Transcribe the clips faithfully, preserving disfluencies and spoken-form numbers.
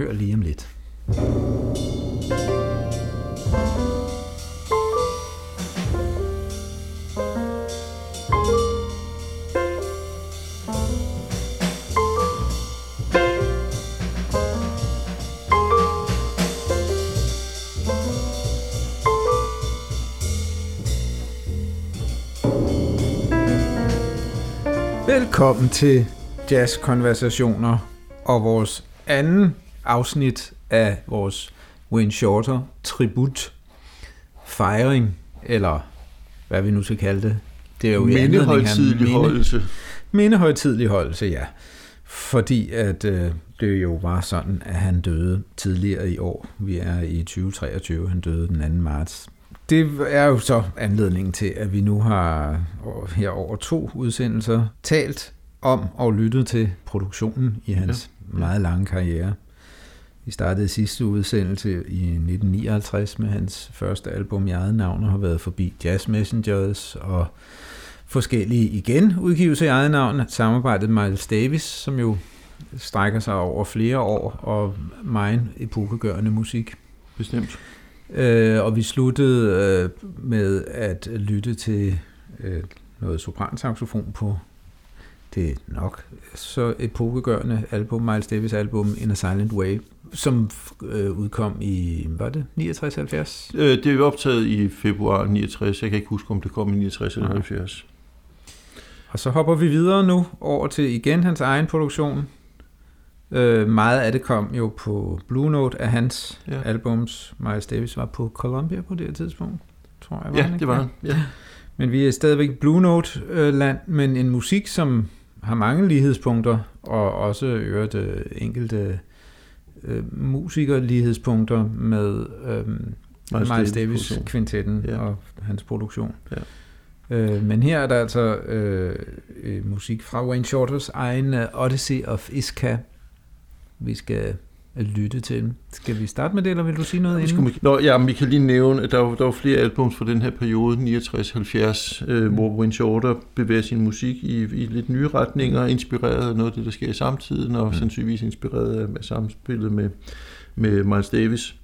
hør lige om lidt. Velkommen til Jazzkonversationer og vores anden afsnit af vores Wayne Shorter tribut fejring, eller hvad vi nu skal kalde det. Det er jo mindehøjtidligholdelse. Mindehøjtidligholdelse, ja. Fordi at øh, det jo var sådan, at han døde tidligere i år. Vi er i tyve treogtyve, han døde den anden marts. Det er jo så anledningen til, at vi nu har her over to udsendelser talt om og lyttet til produktionen i hans ja. meget lange karriere. Vi startede sidste udsendelse i nitten nioghalvtreds med hans første album i eget navn, og har været forbi Jazz Messengers og forskellige igen udgivelser i eget navn. Samarbejdet med Miles Davis, som jo strækker sig over flere år, og megen epokegørende musik. Bestemt. Uh, og vi sluttede uh, med at lytte til uh, noget sopransaxofon på det nok så epokegørende album, Miles Davis' album In a Silent Way, som uh, udkom i, var det niogtres halvfjerds? Uh, det var optaget i februar niogtres, jeg kan ikke huske, om det kom i niogtres eller halvfjerds. Og så hopper vi videre nu over til igen hans egen produktion. Uh, meget af det kom jo på Blue Note af hans ja. albums. Miles Davis var på Columbia på det her tidspunkt, tror jeg. Var ja, han, det var han. Ja. Men vi er stadigvæk Blue Note-land, men en musik, som har mange lighedspunkter, og også øvrigt øh, enkelte øh, musikerlighedspunkter med øh, Miles, Miles Davis-kvintetten ja. og hans produktion. Ja. Øh, men her er der altså øh, øh, musik fra Wayne Shorters egen uh, Odyssey of Iska, vi skal lytte til dem. Skal vi starte med det, eller vil du sige noget inden? Nå, ja, men vi kan lige nævne, at der var, der var flere albums fra den her periode, niogtres halvfjerds, øh, hvor Wayne Shorter bevæger sin musik i, i lidt nye retninger, inspireret af noget af det, der sker i samtiden, og mm. sandsynligvis inspireret af, af samspillet med, med Miles Davis,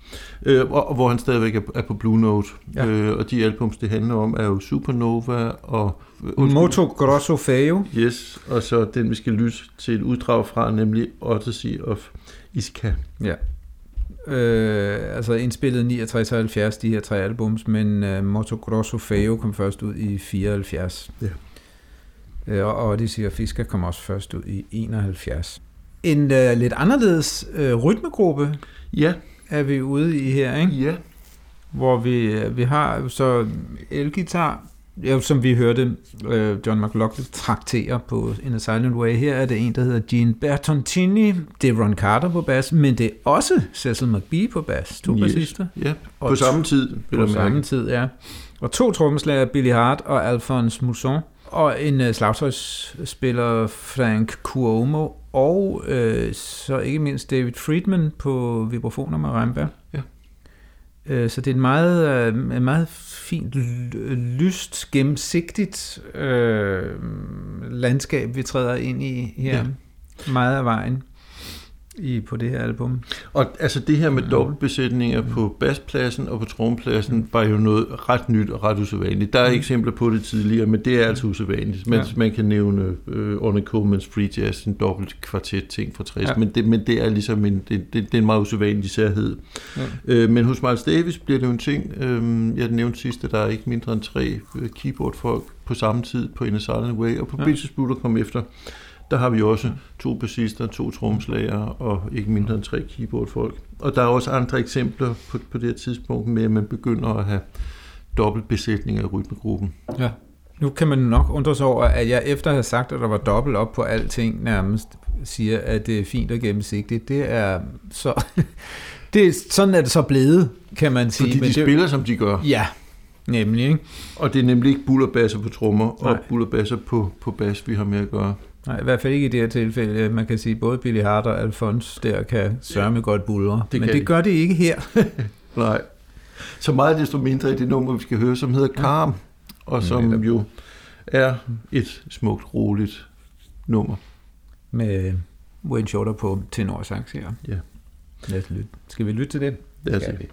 øh, og, og hvor han stadigvæk er, er på Blue Note. Ja. Øh, og de albums, det handler om, er jo Supernova og Motocross of Jo. Yes, og så den, vi skal lytte til et uddrag fra, nemlig Odyssey of Iska. Ja. Øh, altså indspillet niogtres og halvfjerds, de her tre albums, men uh, Motocross of Jo kom først ud i fireoghalvfjerds. Ja. Øh, og Odyssey of Iska kom også først ud i enoghalvfjerds. En uh, lidt anderledes uh, rytmegruppe ja. er vi ude i her, ikke? Ja. Hvor vi, uh, vi har så elgitar, ja, som vi hørte uh, John McLaughlin traktere på In a Silent Way. Her er det en, der hedder Gene Bertoncini. Det er Ron Carter på bas, men det er også Cecil McBee på bas. To yes. bassister. Ja, på og samme tid. På samme tid, ja. Og to trommeslager, Billy Hart og Alphonse Mousson. Og en uh, slagtøjsspiller, Frank Cuomo. Og øh, så ikke mindst David Friedman på vibrafoner med Reinberg. Ja. Øh, så det er et meget, øh, meget fint, lyst, gennemsigtigt øh, landskab, vi træder ind i her. Ja. Meget af vejen i, på det her album. Og altså det her med dobbeltbesætninger mm. på baspladsen og på trompladsen mm. var jo noget ret nyt og ret usædvanligt. Der er mm. eksempler på det tidligere, men det er altså usædvanligt. Man, ja. man kan nævne øh, Ornette Coleman's Free Jazz, en dobbelt kvartet ting fra tres, ja. men, det, men det er ligesom en, det, det, det er en meget usædvanlig særhed. Ja. Øh, men hos Miles Davis bliver det jo en ting, øh, jeg nævnte sidst, at der er ikke mindre end tre keyboardfolk på samme tid på In a Silent Way, og på ja. Bitches Blue, der kom efter. Der har vi også to bassister, to trommeslager og ikke mindre end tre keyboardfolk. Og der er også andre eksempler på, på det her tidspunkt med, at man begynder at have dobbeltbesætninger i rytmegruppen. Ja, nu kan man nok undre sig over, at jeg efter at have sagt, at der var dobbelt op på alting nærmest, siger, at det er fint og gennemsigtigt. Det er så... det er, sådan er det så blevet, kan man sige. Fordi de Men det... spiller, som de gør. Ja, nemlig. Ikke? Og det er nemlig ikke bullerbasser på trommer og bullerbasser på, på bas, vi har med at gøre. Nej, i hvert fald ikke i det her tilfælde. Man kan sige, at både Billy Hart og Alphonse der kan sørme godt buldre. Men det de. gør det ikke her. Nej. Så meget desto mindre i det nummer, vi skal høre, som hedder Karm, og som jo er et smukt, roligt nummer. Med Wayne Shorter på tenorsax her. Ja. Lad os lytte. Skal vi lytte til det? Det skal vi.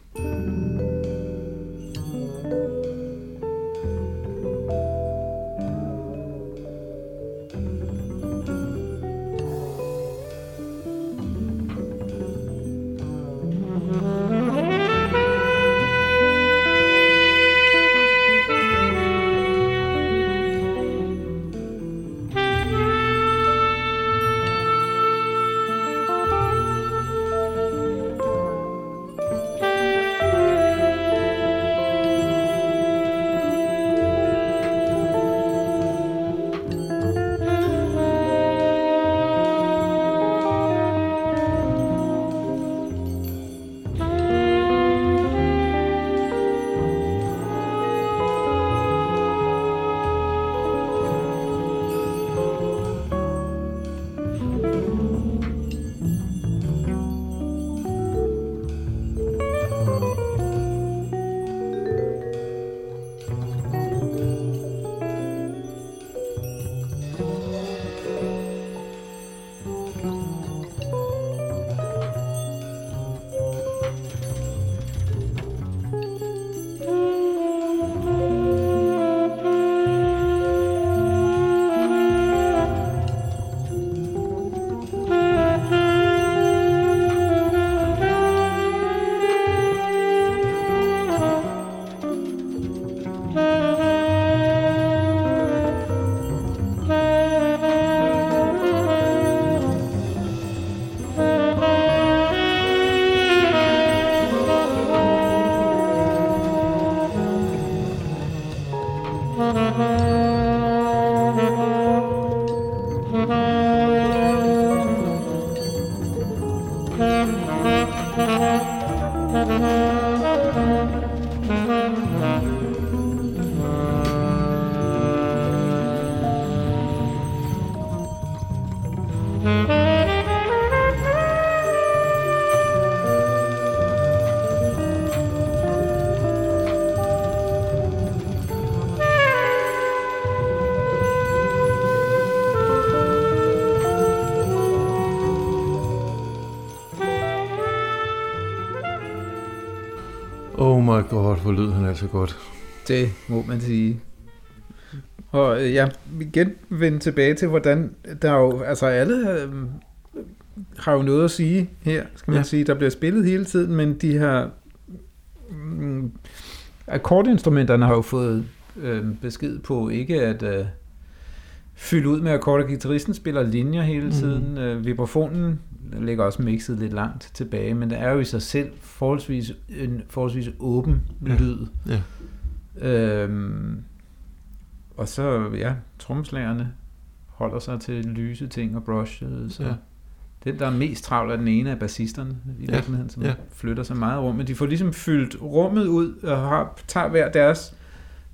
God, hvor lød han altså godt. Det må man sige. Og jeg ja, igen vende tilbage til, hvordan der jo, altså alle øh, har jo noget at sige her, skal man ja. sige. Der bliver spillet hele tiden, men de her mm, akkordinstrumenterne har jo fået øh, besked på ikke at øh, fylde ud med akkorder. Gitaristen spiller linjer hele tiden. Mm. Øh, vibrafonen ligger også mixet lidt langt tilbage, men der er jo i sig selv forholdsvis en forholdsvis åben ja. lyd. Ja. Øhm, og så, ja, trommeslagerne holder sig til lyse ting og brushes. Ja. Den, der er mest travl, er den ene af bassisterne i ja. virkeligheden, som ja. flytter sig meget rundt. Men de får ligesom fyldt rummet ud og har, tager hver deres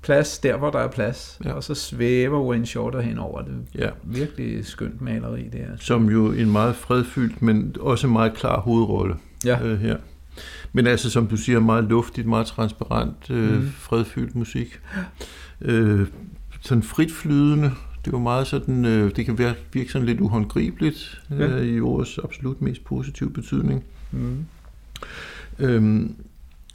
plads der, hvor der er plads, ja. og så svæver Wayne Shorter hen over det. Ja. Virkelig skønt maleri, det er. Som jo en meget fredfyldt, men også en meget klar hovedrolle ja. øh, her. Men altså, som du siger, meget luftigt, meget transparent, øh, mm. fredfyldt musik. Øh, sådan fritflydende. Det var meget sådan, øh, det kan virke sådan lidt uhåndgribeligt ja. øh, i ordets absolut mest positive betydning. Mm. Øhm,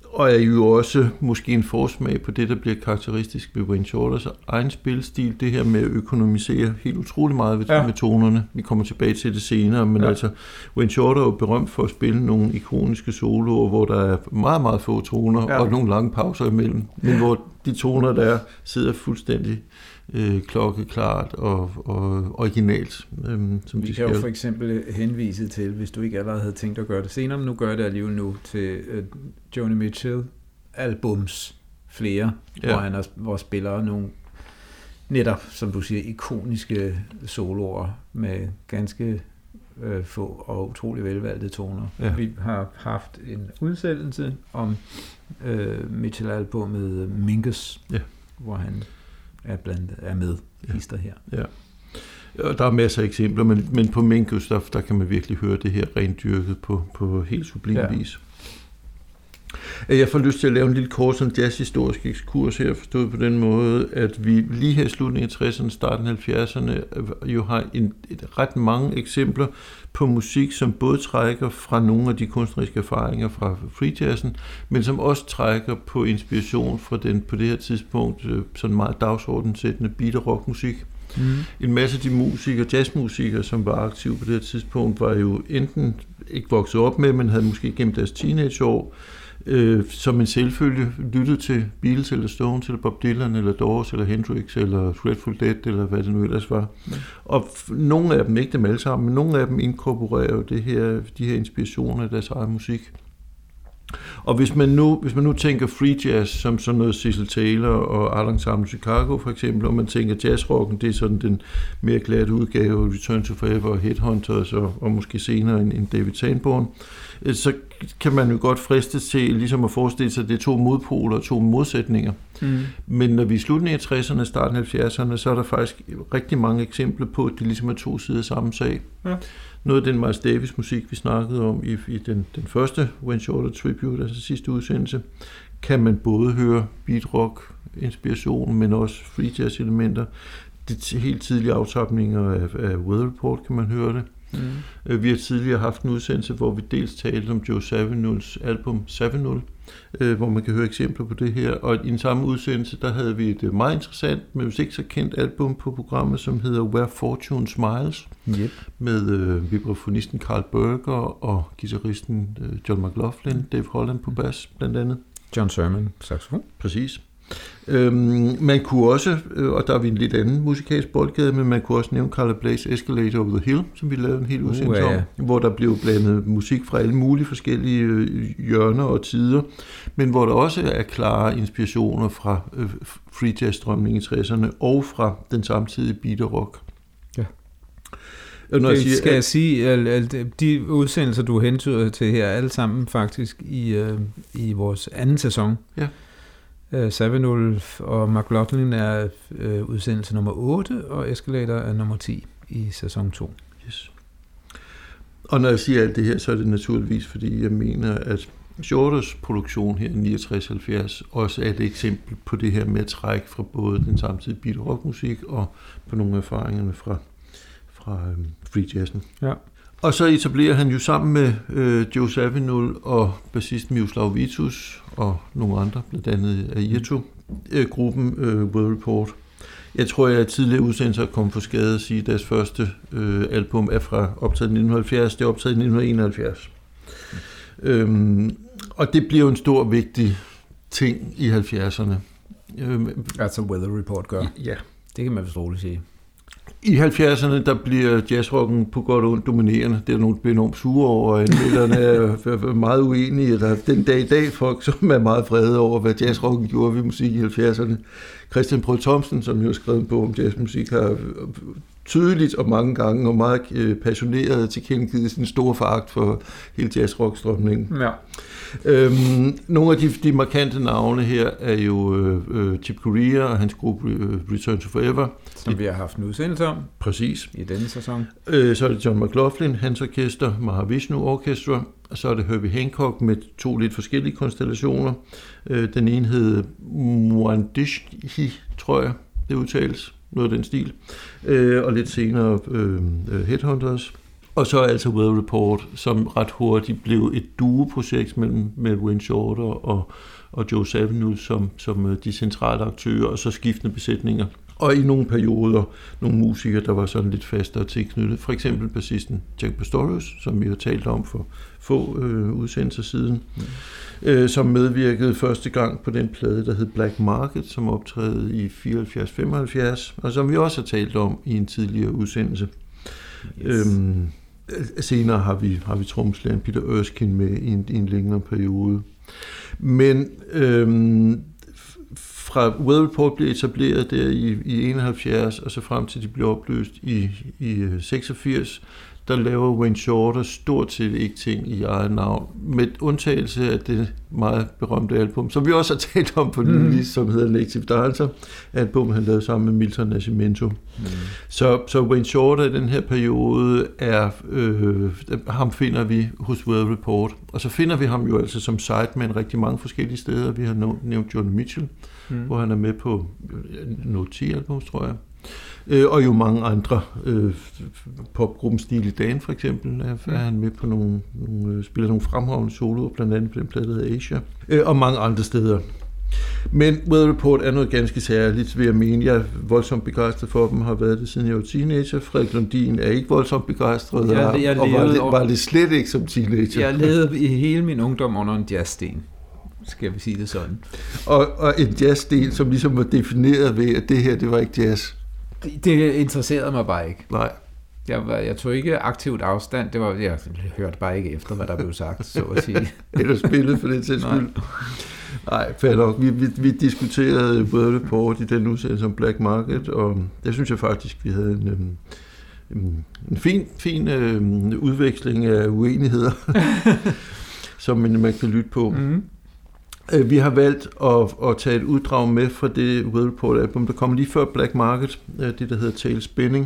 og er jo også måske en forsmag på det, der bliver karakteristisk ved Wayne Shorters egen spilstil, det her med at økonomisere helt utrolig meget ved ja. tonerne. Vi kommer tilbage til det senere, men ja. altså Wayne Shorter er jo berømt for at spille nogle ikoniske soloer, hvor der er meget, meget få toner ja. og nogle lange pauser imellem, men ja. hvor de toner, der er, sidder fuldstændig øh, klokkeklart og, og originalt. Øh, som Vi de kan jo for eksempel henvise til, hvis du ikke allerede havde tænkt at gøre det senere, men nu gør det alligevel nu, til øh, Joni Mitchell-albums flere, ja. hvor, han er, hvor spiller nogle netop, som du siger, ikoniske soloer med ganske øh, få og utrolig velvalgte toner. Ja. Vi har haft en udsendelse om øh, Mitchell-albummet Mingus, ja. hvor han er, blandt, er med hister her. Ja. Og der er masser af eksempler, men, men på Mingus, der, der kan man virkelig høre det her rendyrket på, på helt sublim vis. Ja. at jeg får lyst til at lave en lille kort sådan jazzhistorisk ekskurs her, forstået på den måde, at vi lige her i slutningen af tresserne, starten af halvfjerdserne, jo har en, et, ret mange eksempler på musik, som både trækker fra nogle af de kunstneriske erfaringer fra free jazzen, men som også trækker på inspiration fra den på det her tidspunkt sådan meget dagsordensættende beat- og rockmusik. Mm. En masse af de musikere, jazzmusikere, som var aktive på det her tidspunkt, var jo enten ikke vokset op med, men havde måske gennem deres teenageår, øh, som en selvfølge lyttet til Beatles eller Stones eller Bob Dylan eller Doors eller Hendrix eller Grateful Dead eller hvad det nu ellers var. Mm. Og f- nogle af dem, ikke dem alle sammen, men nogle af dem inkorporerer jo det her, de her inspirationer af deres egen musik. Og hvis man nu, hvis man nu tænker free jazz som sådan noget Cecil Taylor og Art Ensemble Chicago for eksempel, og man tænker jazzrocken, det er sådan den mere glatte udgave, Return to Forever og Headhunters og, og måske senere en, en David Sanborn, så kan man jo godt fristes til ligesom at forestille sig, at det er to modpoler og to modsætninger. Mm. Men når vi er slutningen af tresserne og starten af halvfjerdserne, så er der faktisk rigtig mange eksempler på, at det ligesom er to sider af samme sag. Ja. Noget af den Miles Davis musik, vi snakkede om i, i den, den første Wayne Shorter Tribute, altså sidste udsendelse, kan man både høre beat rock inspiration, men også free jazz elementer. De helt tidlige aftapninger af, af Weather Report kan man høre det. Mm. Vi har tidligere haft en udsendelse, hvor vi dels talte om Josef Zavinuls album Zawinul, hvor man kan høre eksempler på det her. Og i den samme udsendelse, der havde vi et meget interessant, men hvis ikke så kendt album på programmet, som hedder Where Fortune Smiles, yep. med øh, vibrafonisten Carl Berger og guitaristen øh, John McLaughlin, Dave Holland på bass blandt andet. John Sermon, saxofon. Præcis. Øhm, man kunne også, øh, og der er vi en lidt anden musikalsk boldgade, men man kunne også nævne Carla Blaze Escalator Over the Hill, som vi lavede en hel udsendelse uh, yeah. om, hvor der blev blandet musik fra alle mulige forskellige øh, hjørner og tider, men hvor der også er klare inspirationer fra øh, free jazz-strømningen i tresserne og fra den samtidige beat og rock. Ja. Og når det jeg siger, skal at, jeg sige, at, at de udsendelser, du hentyder til her, alle sammen faktisk i, øh, i vores anden sæson. Ja. Zawinul og McLaughlin er øh, udsendelse nummer otte, og Escalator er nummer ti i sæson to. Yes. Og når jeg siger alt det her, så er det naturligvis, fordi jeg mener, at Shorters produktion her i niogtres halvfjerds også er et eksempel på det her med at trække fra både den samtidige beat- og rockmusik og på nogle af erfaringerne fra, fra øhm, free jazzen. Ja. Og så etablerer han jo sammen med øh, Joe Zawinul og bassisten Miroslav Vitus og nogle andre, blandt andet Aieto, øh, gruppen øh, Weather Report. Jeg tror, jeg i tidligere udsendelser kom for skade at sige, at deres første øh, album er fra optaget i nitten halvfjerds, det er optaget i nitten enoghalvfjerds. Mm. Øhm, og det bliver jo en stor, vigtig ting i halvfjerdserne. Øhm, altså Weather Report gør. Ja. Det kan man vist roligt sige. I halvfjerdserne, der bliver jazzrocken på godt og ondt dominerende. Det er nogen, der bliver enormt sure over, og anmelderne er meget uenige. Eller den dag i dag, folk som er meget vrede over, hvad jazzrocken gjorde ved musik i halvfjerdserne. Christian Prøv Thomsen, som jo har skrevet på om jazzmusik, har tydeligt og mange gange og meget passioneret tilkendegivet sin store foragt for hele jazzrockstrømningen. Ja. Øhm, nogle af de, de markante navne her er jo øh, Chick Corea og hans gruppe øh, Return to Forever. Som det, vi har haft en udsendelse om. Præcis. I denne sæson. Øh, så er det John McLaughlin, hans orkester, Mahavishnu Orchestra. Og så er det Herbie Hancock med to lidt forskellige konstellationer. Øh, den ene hed Muandishti, tror jeg, det udtales. Noget af den stil. Øh, og lidt senere øh, Headhunters. Og så altså Weather Report, som ret hurtigt blev et duo-projekt mellem med Wayne Shorter og, og Joe Zawinul som, som de centrale aktører, og så skiftende besætninger. Og i nogle perioder, nogle musikere, der var sådan lidt fastere tilknyttet. For eksempel bassisten Jaco Pastorius, som vi har talt om for få øh, udsendelser siden, mm. øh, som medvirkede første gang på den plade, der hed Black Market, som optrædede i fireoghalvfjerds femoghalvfjerds, og som vi også har talt om i en tidligere udsendelse. Yes. Øhm, senere har vi, har vi tromslæren Peter Erskine med i en, i en længere periode. Men øhm, fra Weather Report blev etableret der i, i enoghalvfjerds, og så frem til de blev opløst i, i seksogfirs, der laver Wayne Shorter stort set ikke ting i eget navn, med undtagelse af det meget berømte album, som vi også har talt om på den liste, som hedder Negative Dancer, album han lavede sammen med Milton Nascimento. Mm. Så, så Wayne Shorter i den her periode er, øh, ham finder vi hos Weather Report, og så finder vi ham jo altså som sideman rigtig mange forskellige steder. Vi har nævnt John Mitchell, mm. hvor han er med på Note ti-album, tror jeg. Øh, og jo mange andre øh, popgruppen Stil i Dagen for eksempel er, er han med på nogle, nogle spiller nogle fremragende soloer, blandt andet på den plade, der hedder Asia, øh, og mange andre steder. Men Weather Report er noget ganske særligt, vil jeg mene. Jeg er voldsomt begejstret for dem, har været det siden jeg var teenager. Frederik Lundin er ikke voldsomt begejstret, jeg, jeg levede, og var det, var det slet ikke som teenager. Jeg levede i hele min ungdom under en jazzsten, skal vi sige det sådan. Og, og en jazzsten, som ligesom var defineret ved, at det her, det var ikke jazz. Det interesserede mig bare ikke. Nej. Jeg, var, jeg tog ikke aktivt afstand. Det var, jeg hørte bare ikke efter, hvad der blev sagt, så at sige. Eller spillet for det tilskyld. Nej, for vi, vi, vi diskuterede Weather Report i den udsendelse som Black Market, og der synes jeg faktisk, vi havde en... Øhm, en fin, fin øhm, udveksling af uenigheder, som man kan lytte på. Mm-hmm. Vi har valgt at, at tage et uddrag med fra det Weather Report-album, der kom lige før Black Market, det der hedder Tailspinnin'.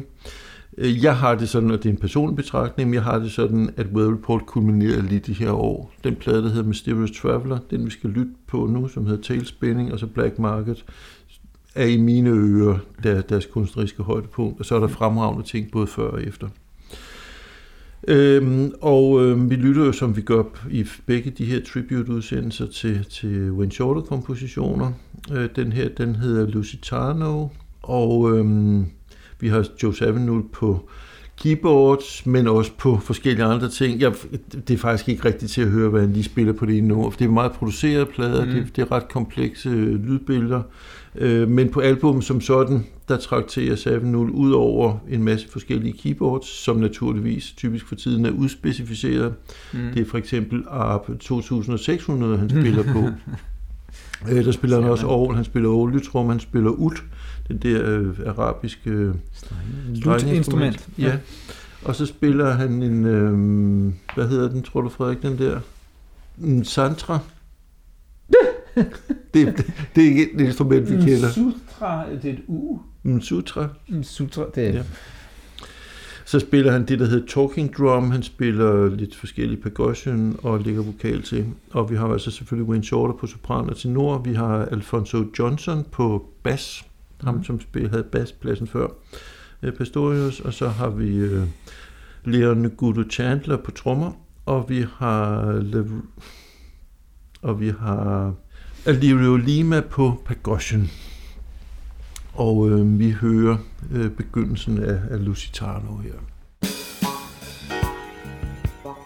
Jeg har det sådan, og det er en personlig betragtning, men jeg har det sådan, at Weather Report kulminerer lige de her år. Den plade, der hedder Mysterious Traveler, den vi skal lytte på nu, som hedder Tailspinnin', og så Black Market, er i mine ører der, deres kunstneriske højdepunkt, og så er der fremragende ting både før og efter. Øhm, og øhm, vi lytter jo, som vi gør i begge de her tribute-udsendelser til, til Wayne Shorter-kompositioner. Øh, den her, den hedder Lusitano, og øhm, vi har Josef Zawinul på keyboards, men også på forskellige andre ting. Jeg, det er faktisk ikke rigtigt til at høre, hvad han lige spiller på det ene ord, for det er meget producerede plader, mm. det, det er ret komplekse lydbilleder, øh, men på albumet som sådan, der trakterer Zawinul ud over en masse forskellige keyboards, som naturligvis typisk for tiden er udspecificeret. Mm. Det er for eksempel A R P to tusind seks hundrede, han spiller på. øh, der spiller han også orgel, han spiller orgellytrum, han spiller ud. Den der øh, arabiske øh, strengeinstrument. Ja. Ja. Og så spiller han en, øh, hvad hedder den, tror du Frederik, den der? En santra. det, det, det er ikke et instrument, vi en kender. Sutra, det er et u. En sutra. En sutra, det er ja. Så spiller han det, der hedder talking drum. Han spiller lidt forskellige percussion og lægger vokal til. Og vi har altså selvfølgelig Wayne Shorter på sopran og tenor. Vi har Alfonso Johnson på bas. Ham, som havde baspladsen før, Pastorius, og så har vi øh, Leon Gudo Chandler på trommer, og vi har Le... og vi har Alegria Lima på percussion. Og øh, vi hører øh, begyndelsen af, af Lusitano her. Bye.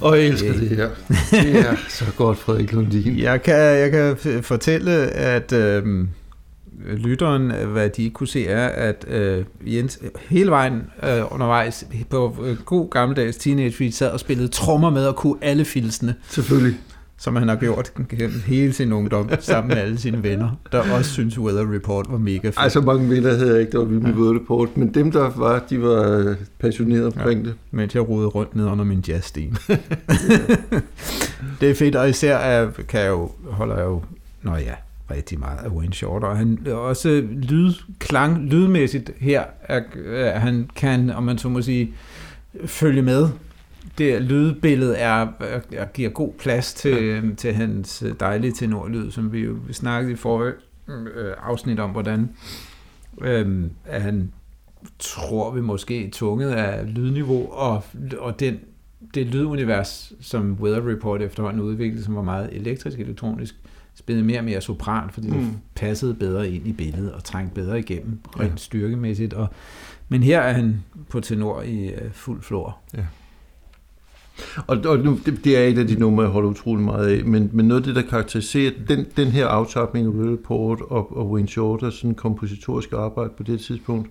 Og jeg elsker det her. Det er så godt, Frederik Lundin. Jeg kan, jeg kan fortælle, at øh, lytteren, hvad de kunne se, er, at øh, Jens hele vejen øh, undervejs på øh, god gammeldags teenage sad og spillede trommer med og kunne alle filsene. Selvfølgelig. Som han har gjort hele sin ungdom, sammen med alle sine venner, der også synes Weather Report var mega fedt. Ej, så mange venner havde jeg ikke, der var med Weather Report, men dem, der var, de var passionerede omkring ja, det. Mens jeg rodede rundt ned under min jazzsten. Det er fedt, og især kan jeg jo, holder jeg jo, nå ja, rigtig meget af Wayne Shorter. Han også lyd, klang, lydmæssigt her, er, er, han kan, om man så må sige, følge med. Det lydbillede er, er, giver god plads til, ja. til hans dejlige tenorlyd, som vi jo snakkede i forrige øh, afsnit om, hvordan øh, at han tror vi måske tunget af lydniveau, og, og den, det lydunivers, som Weather Report efterhånden udviklede, som var meget elektrisk elektronisk, spillede mere og mere sopran, fordi mm. det passede bedre ind i billedet og trængte bedre igennem, rent ja. styrkemæssigt. Og, men her er han på tenor i øh, fuld flor. Ja. Og, og nu, det, det er et af de numre, jeg holder utrolig meget af, men, men noget af det, der karakteriserer den, den her aftapning af Weather Report og, og Wayne Shorters kompositoriske arbejde på det tidspunkt,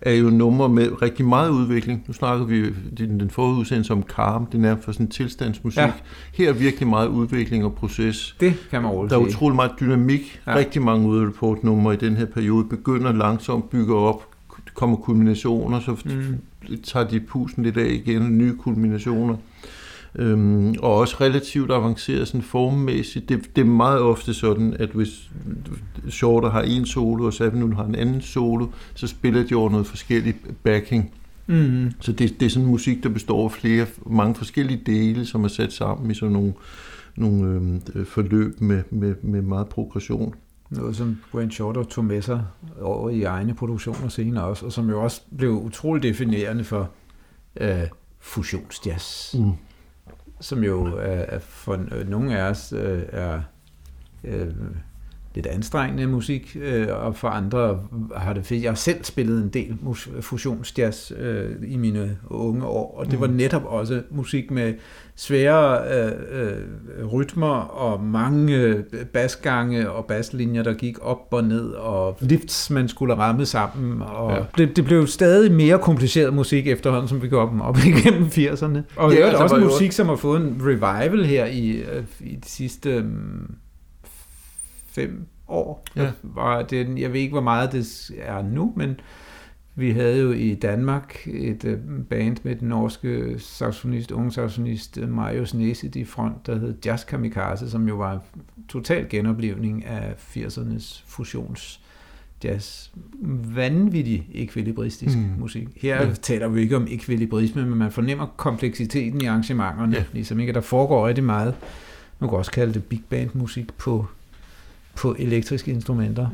er jo numre med rigtig meget udvikling. Nu snakker vi den, den forrige udsendelse om Carm, det er nærmest for sådan en tilstandsmusik. Ja. Her er virkelig meget udvikling og proces. Det kan man roligt. Der er utrolig meget dynamik. Ja. Rigtig mange Weather Report-numre i den her periode begynder langsomt, bygger op, kommer kulminationer, så mm. tager de pusen lidt af igen, nye kulminationer. Øhm, og også relativt avanceret sådan formmæssigt. Det, det er meget ofte sådan, at hvis Shorter har en solo, og Zawinul har en anden solo, så spiller de over noget forskelligt backing. Mm. Så det, det er sådan musik, der består af flere, mange forskellige dele, som er sat sammen i sådan nogle, nogle øh, forløb med, med, med meget progression. Noget, som Wayne Shorter tog med sig over i egne produktioner senere også, og som jo også blev utroligt definerende for øh, fusionsjazz. Mm. Som jo er, for nogle af os øh, er øh, lidt anstrengende musik, øh, og for andre har det fedt. Jeg har selv spillet en del mus- fusionsjazz øh, i mine unge år, og det mm. var netop også musik med svære øh, øh, rytmer og mange øh, basgange og baslinjer, der gik op og ned, og lifts, man skulle ramme sammen. Og ja. det, det blev stadig mere kompliceret musik efterhånden, som vi går op, op igennem firserne. Og det er også musik, jo. som har fået en revival her i, øh, i de sidste... Øh, fem år. Ja. Jeg ved ikke, hvor meget det er nu, men vi havde jo i Danmark et band med den norske saxofonist, unge saxofonist Marius Neset i front, der hed Jazz Kamikaze, som jo var en total genoplevning af firsernes fusionsjazz. Vanvittig ekvilibristisk mm. musik. Her ja. taler vi ikke om ekvilibrisme, men man fornemmer kompleksiteten i arrangementerne, ja. ligesom ikke, der foregår rigtig meget. Man kan også kalde det big band musik på på elektriske instrumenter.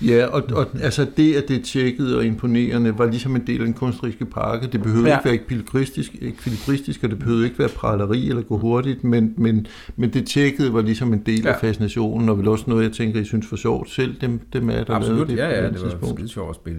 Ja, ja og, og altså det, at det tjekkede og imponerende, var ligesom en del af den kunstneriske pakke. Det behøvede ja. ikke være ekvilibristisk, ekvilibristisk, og det behøvede ikke være praleri eller gå hurtigt, men, men, men det tjekkede var ligesom en del ja. af fascinationen, og vel også noget, jeg tænker, I synes for sjovt selv, dem, dem er der. Absolut, ja, ja, det var et sjovt spil.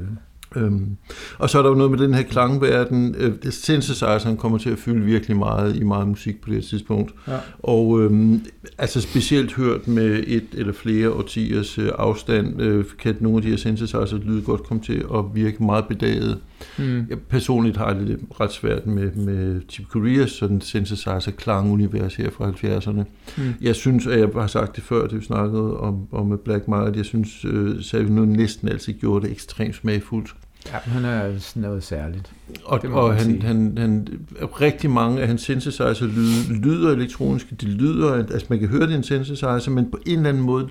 Øhm. Og så er der jo noget med den her klangverden. øh, synthesizeren kommer til at fylde virkelig meget i meget musik på det tidspunkt, ja. og øhm, altså specielt hørt med et eller flere årtiers øh, afstand øh, kan nogle af de her synthesizers lyde godt komme til at virke meget bedaget. mm. Jeg personligt har det lidt ret svært med, med Chick Coreas sådan synthesizer klangunivers her fra halvfjerdserne. mm. Jeg synes, at jeg har sagt det før, det vi snakkede om, om Black Market, jeg synes øh, Zawinul næsten altid gjorde det ekstremt smagfuldt. Ja, han er sådan noget særligt. Og, og han, han, han, rigtig mange af hans synthesizer lyder, lyder elektroniske, de lyder, altså man kan høre det en synthesizer, men på en eller anden måde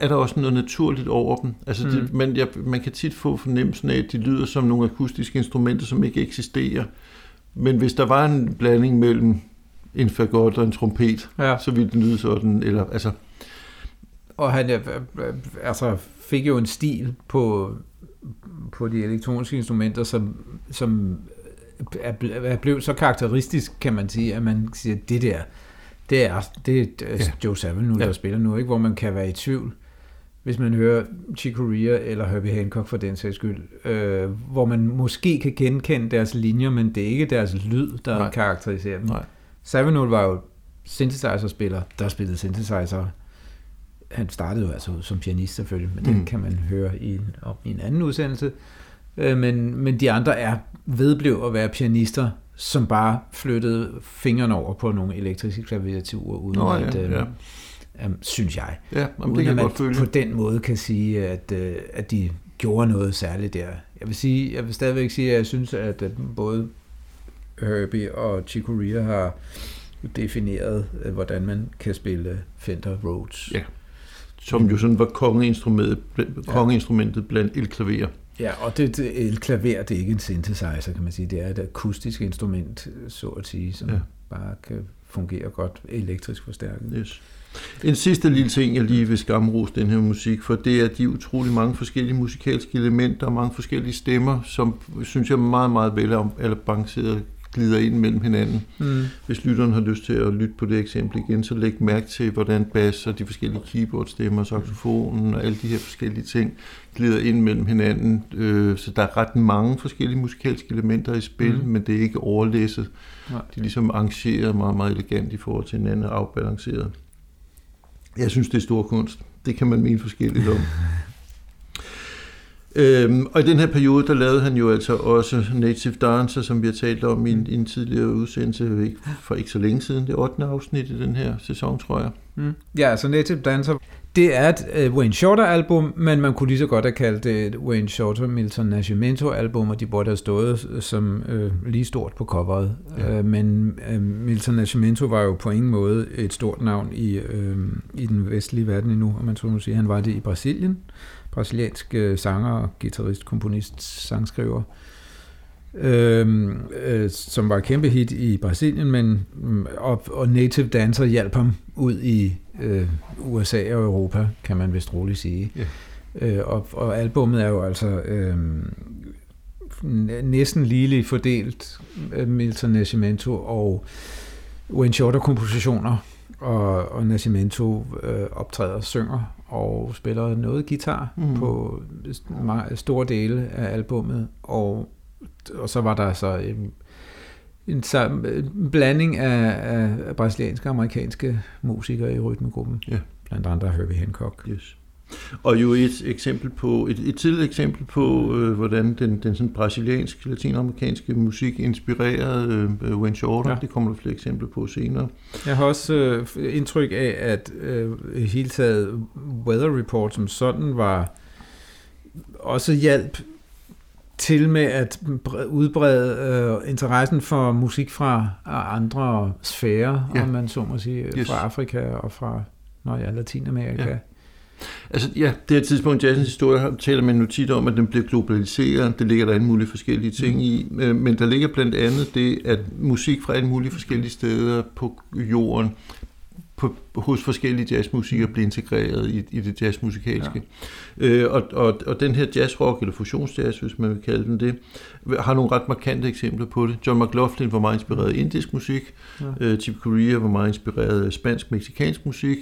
er der også noget naturligt over dem. Altså mm. det, man, jeg, man kan tit få fornemmelsen af, at de lyder som nogle akustiske instrumenter, som ikke eksisterer. Men hvis der var en blanding mellem en fagot og en trompet, ja. så ville den lyde sådan, eller altså... Og han altså, fik jo en stil på... på de elektroniske instrumenter, som, som er, er blevet så karakteristisk, kan man sige, at man siger, det der, det er, det er ja. Joe Zawinul, der ja. spiller nu, ikke? Hvor man kan være i tvivl, hvis man hører Chick Corea eller Herbie Hancock for den sags skyld, øh, hvor man måske kan genkende deres linjer, men det er ikke deres lyd, der Nej. karakteriserer dem. Nej. Zawinul var jo synthesizer-spiller, der spillede synthesizer. Han startede jo altså som pianist selvfølgelig, men mm. det kan man høre i en, op i en anden udsendelse. Øh, men, men de andre er vedblev at være pianister, som bare flyttede fingrene over på nogle elektriske klaviaturer, uden Nå, at... Ja, øh, ja. Um, synes jeg. Ja, uden at man på den måde kan sige, at, uh, at de gjorde noget særligt der. Jeg vil, sige, jeg vil stadigvæk sige, at jeg synes, at både Herbie og Chick Corea har defineret, uh, hvordan man kan spille Fender Rhodes. Ja, som jo sådan var kongeinstrumentet, kongeinstrumentet blandt elklaverer. Ja, og det, det elklaver, det er ikke en synthesizer, kan man sige. Det er et akustisk instrument, så at sige, som ja. bare kan fungere godt elektrisk forstærket. Yes. En sidste lille ting, jeg lige vil skamrose den her musik, for det er de utrolig mange forskellige musikalske elementer og mange forskellige stemmer, som synes jeg meget, meget vel balanceret glider ind mellem hinanden. Mm. Hvis lytteren har lyst til at lytte på det eksempel igen, så læg mærke til, hvordan bass og de forskellige keyboardstemmer, saxofonen og alle de her forskellige ting glider ind mellem hinanden. Så der er ret mange forskellige musikalske elementer i spil, mm. men det er ikke overlæsset. Nej. De er ligesom arrangeret meget, meget elegant i forhold til hinanden og afbalanceret. Jeg synes, det er stor kunst. Det kan man mene forskelligt om. øhm, og i den her periode, der lavede han jo altså også Native Dancer, som vi har talt om i en, i en tidligere udsendelse for ikke så længe siden. Det ottende afsnit i den her sæson, tror jeg. Mm. Ja, så Native Dancer. Det er et uh, Wayne Shorter-album, men man kunne lige så godt have kaldt det et Wayne Shorter Milton Nascimento-album, og de burde have stået som uh, lige stort på coveret. Ja. Uh, men uh, Milton Nascimento var jo på ingen måde et stort navn i, uh, i den vestlige verden endnu, og man skulle sige, at han var det i Brasilien. Brasiliansk uh, sanger, guitarist, komponist, sangskriver, Øhm, øh, som var et kæmpe hit i Brasilien, men op, og Native Dancer hjalp ham ud i øh, U S A og Europa, kan man vist roligt sige. Yeah. Øh, og, og albummet er jo altså øh, næsten ligeligt fordelt øh, Milton Nascimento og Wayne Shorter kompositioner, og, og Nascimento øh, optræder, synger og spiller noget guitar mm. på meget, store dele af albummet, og og så var der så en, en, en blanding af, af brasilianske og amerikanske musikere i rytmegruppen, ja. Blandt andre Herbie Hancock. Yes. Og jo et eksempel på et, et tidligt eksempel på øh, hvordan den den sådan brasilianske latinamerikanske musik inspirerede øh, Wayne Shorter. Ja. Det kommer der flere eksempler på senere. Jeg har også øh, indtryk af at øh, hele taget Weather Report som sådan var også hjælp til med at udbrede øh, interessen for musik fra andre sfærer, ja. Om man så må sige, yes. fra Afrika og fra når ja, Latinamerika. Ja. Altså ja, det her tidspunkt i jazzens historie taler man nu tit om, at den bliver globaliseret, det ligger der alle mulige forskellige ting i, men der ligger blandt andet det, at musik fra alle mulige forskellige steder på jorden, På, hos forskellige jazzmusikere blev integreret i, i det jazzmusikalske. Ja. Øh, og, og, og den her jazzrock, eller fusionsjazz, hvis man vil kalde den det, har nogle ret markante eksempler på det. John McLaughlin var meget inspireret af indisk musik, ja. øh, Chick Corea var meget inspireret af spansk-mexikansk musik,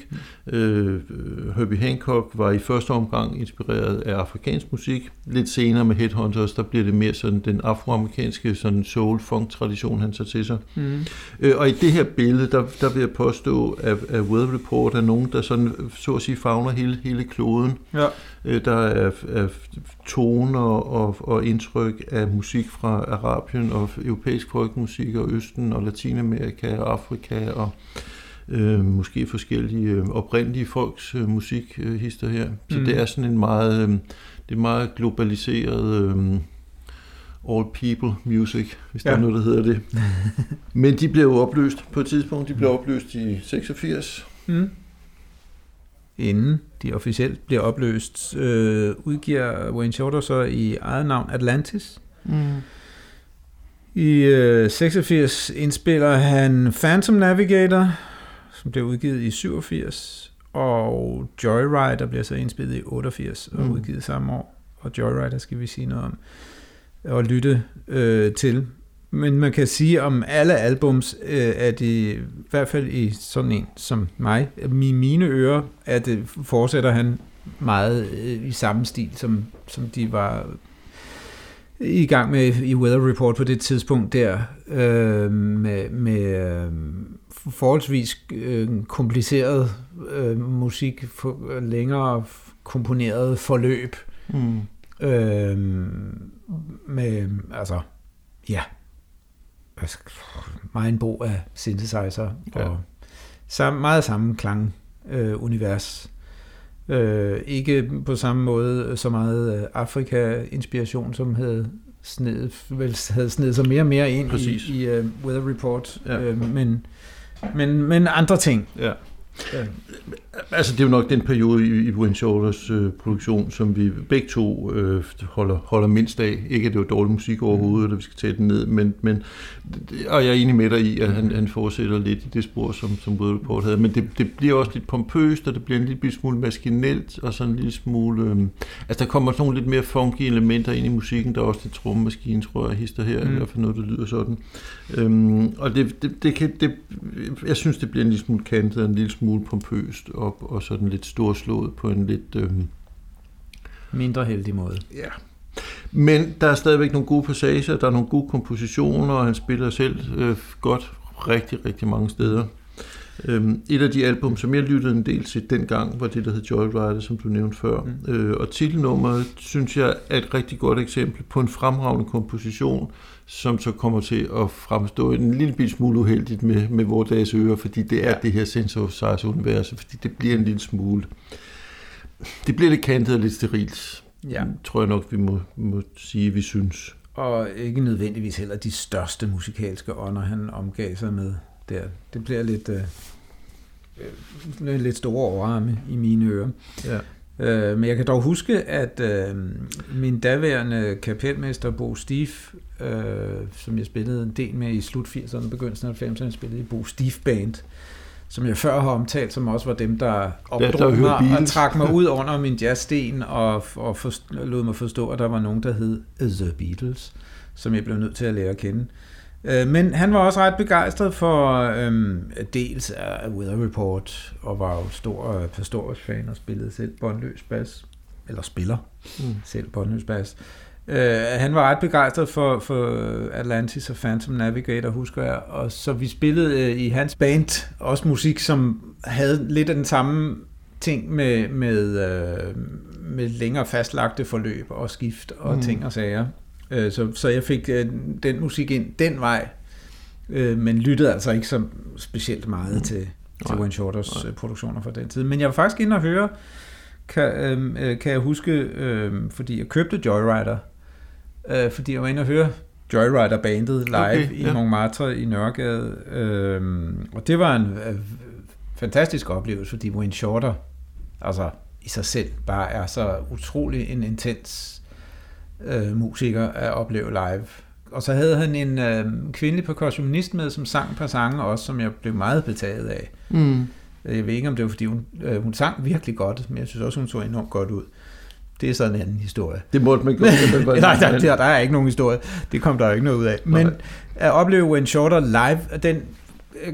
ja. øh, Herbie Hancock var i første omgang inspireret af afrikansk musik. Lidt senere med Headhunters, der bliver det mere sådan den afroamerikanske sådan soul-funk-tradition, han tager til sig. Mm. Øh, og i det her billede, der, der vil jeg påstå, at af Weather Report er nogen, der sådan, så at sige favner hele, hele kloden. Ja. Der er, er toner og, og indtryk af musik fra Arabien og europæisk folkmusik og Østen og Latinamerika og Afrika og øh, måske forskellige oprindelige folks øh, musikhister her. Så mm. det er sådan en meget, øh, det er meget globaliseret... Øh, all people music, hvis ja. Der er noget, der hedder det. Men de blev opløst på et tidspunkt. De blev opløst i seksogfirs. Mm. Inden de officielt bliver opløst, øh, udgiver Wayne Shorter så i eget navn Atlantis. Mm. I øh, seksogfirs indspiller han Phantom Navigator, som bliver udgivet i syvogfirs, og Joyrider bliver så indspillet i otteogfirs og mm. udgivet samme år. Og Joyrider skal vi sige noget om at lytte øh, til. Men man kan sige, om alle albums øh, er de, i hvert fald i sådan en som mig, i mine ører, at det fortsætter han meget øh, i samme stil, som, som de var i gang med i Weather Report på det tidspunkt der, øh, med, med øh, forholdsvis øh, kompliceret øh, musik, for, længere komponeret forløb, mm. øh, med, altså, ja, meget en bog af synthesizer, ja. Og sam, meget samme klangunivers. Øh, Øh, ikke på samme måde så meget øh, Afrika-inspiration, som havde snedet, vel, havde snedet sig mere og mere ind Præcis. i, i uh, Weather Report, ja. øh, men, men, men andre ting. Ja. Ja. Altså, det er jo nok den periode i, i Wayne Shorters øh, produktion, som vi begge to øh, holder, holder mindst af. Ikke, at det var dårlig musik overhovedet, eller vi skal tage den ned, men, men, og jeg er enig med dig i, at han, han fortsætter lidt i det spor, som, som Weather Report havde. Men det, det bliver også lidt pompøst, og det bliver en lille smule maskinelt, og sådan en lille smule... Øh, altså, der kommer sådan nogle lidt mere funky elementer ind i musikken, der er også lidt trommemaskine, tror jeg, hister her, mm. eller for noget, der lyder sådan. Øhm, og det, det, det kan... Det, jeg synes, det bliver en lille smule kantet, og en lille smule pompøst, op og sådan lidt storslået på en lidt øh... mindre heldig måde. Ja. Men der er stadigvæk nogle gode passager, der er nogle gode kompositioner, og han spiller selv øh, godt rigtig, rigtig mange steder. Øhm, et af de album, som jeg lyttede en del til dengang, var det, der hed Joyrider, som du nævnte før. Mm. Øh, og titelnummeret, synes jeg, er et rigtig godt eksempel på en fremragende komposition, som så kommer til at fremstå en lille smule uheldigt med, med vores dages ører, fordi det er ja. det her synthesizer-univers, fordi det bliver en lille smule... Det bliver lidt kantet og lidt sterilt, ja. tror jeg nok, vi må, må sige, vi synes. Og ikke nødvendigvis heller de største musikalske ånder, han omgav sig med der. Det bliver lidt, øh, lidt store overarme i mine ører. Ja. Øh, men jeg kan dog huske, at øh, min daværende kapelmester Bo Stief, øh, som jeg spillede en del med i slut firserne, begyndelsen af halvfemserne, spillede i Bo Stief Band, som jeg før har omtalt, som også var dem, der opdrog mig og trak mig ud under min jazzsten og, og forstå, lod mig forstå, at der var nogen, der hed The Beatles, som jeg blev nødt til at lære at kende. Men han var også ret begejstret for øhm, dels af Weather Report, og var jo stor øh, Pastorius-fan og spillede selv båndløs bas, eller spiller mm. selv båndløs bas. Øh, han var ret begejstret for, for Atlantis og Phantom Navigator, husker jeg, og så vi spillede øh, i hans band også musik, som havde lidt af den samme ting med, med, øh, med længere fastlagte forløb og skift og mm. ting og sager. Så, så jeg fik den musik ind den vej, men lyttede altså ikke så specielt meget mm. til, til Wayne Shorters produktioner fra den tid. Men jeg var faktisk inde og høre, kan, kan jeg huske, fordi jeg købte Joyrider, fordi jeg var inde og høre Joyrider-bandet live okay, i ja. Montmartre i Nørregade. Og det var en fantastisk oplevelse, fordi Wayne Shorter altså i sig selv bare er så utrolig en intens... Øh, musiker at opleve live. Og så havde han en øh, kvindelig percussionist med, som sang par sange også, som jeg blev meget betaget af. Mm. Jeg ved ikke, om det var, fordi hun, øh, hun sang virkelig godt, men jeg synes også, hun så enormt godt ud. Det er sådan en anden historie. Det måtte man godt. Nej, der, der, der er ikke nogen historie. Det kom der jo ikke noget ud af. Men Nej. at opleve Wayne Shorter live, den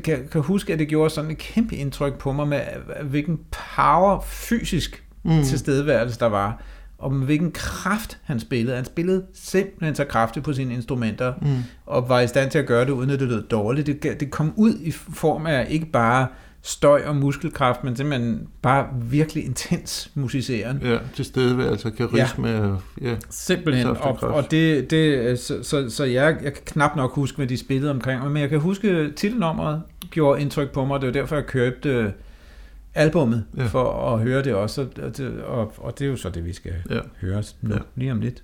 kan, kan huske, at det gjorde sådan et kæmpe indtryk på mig med, hvilken power fysisk mm. tilstedeværelse der var. Og med hvilken kraft han spillede. Han spillede simpelthen så kraftigt på sine instrumenter, mm. og var i stand til at gøre det, uden at det lød dårligt. Det, det kom ud i form af ikke bare støj og muskelkraft, men simpelthen bare virkelig intens musiceren. Ja, tilstedeværelse, karisma. Ja, ja simpelthen. Og, og det, det, så så, så jeg, jeg kan knap nok huske, hvad de spillede omkring, men jeg kan huske, titelnummeret gjorde indtryk på mig, det var derfor, jeg købte... albummet, ja. for at høre det også, og det, og, og det er jo så det, vi skal ja. høre nu, ja. lige om lidt.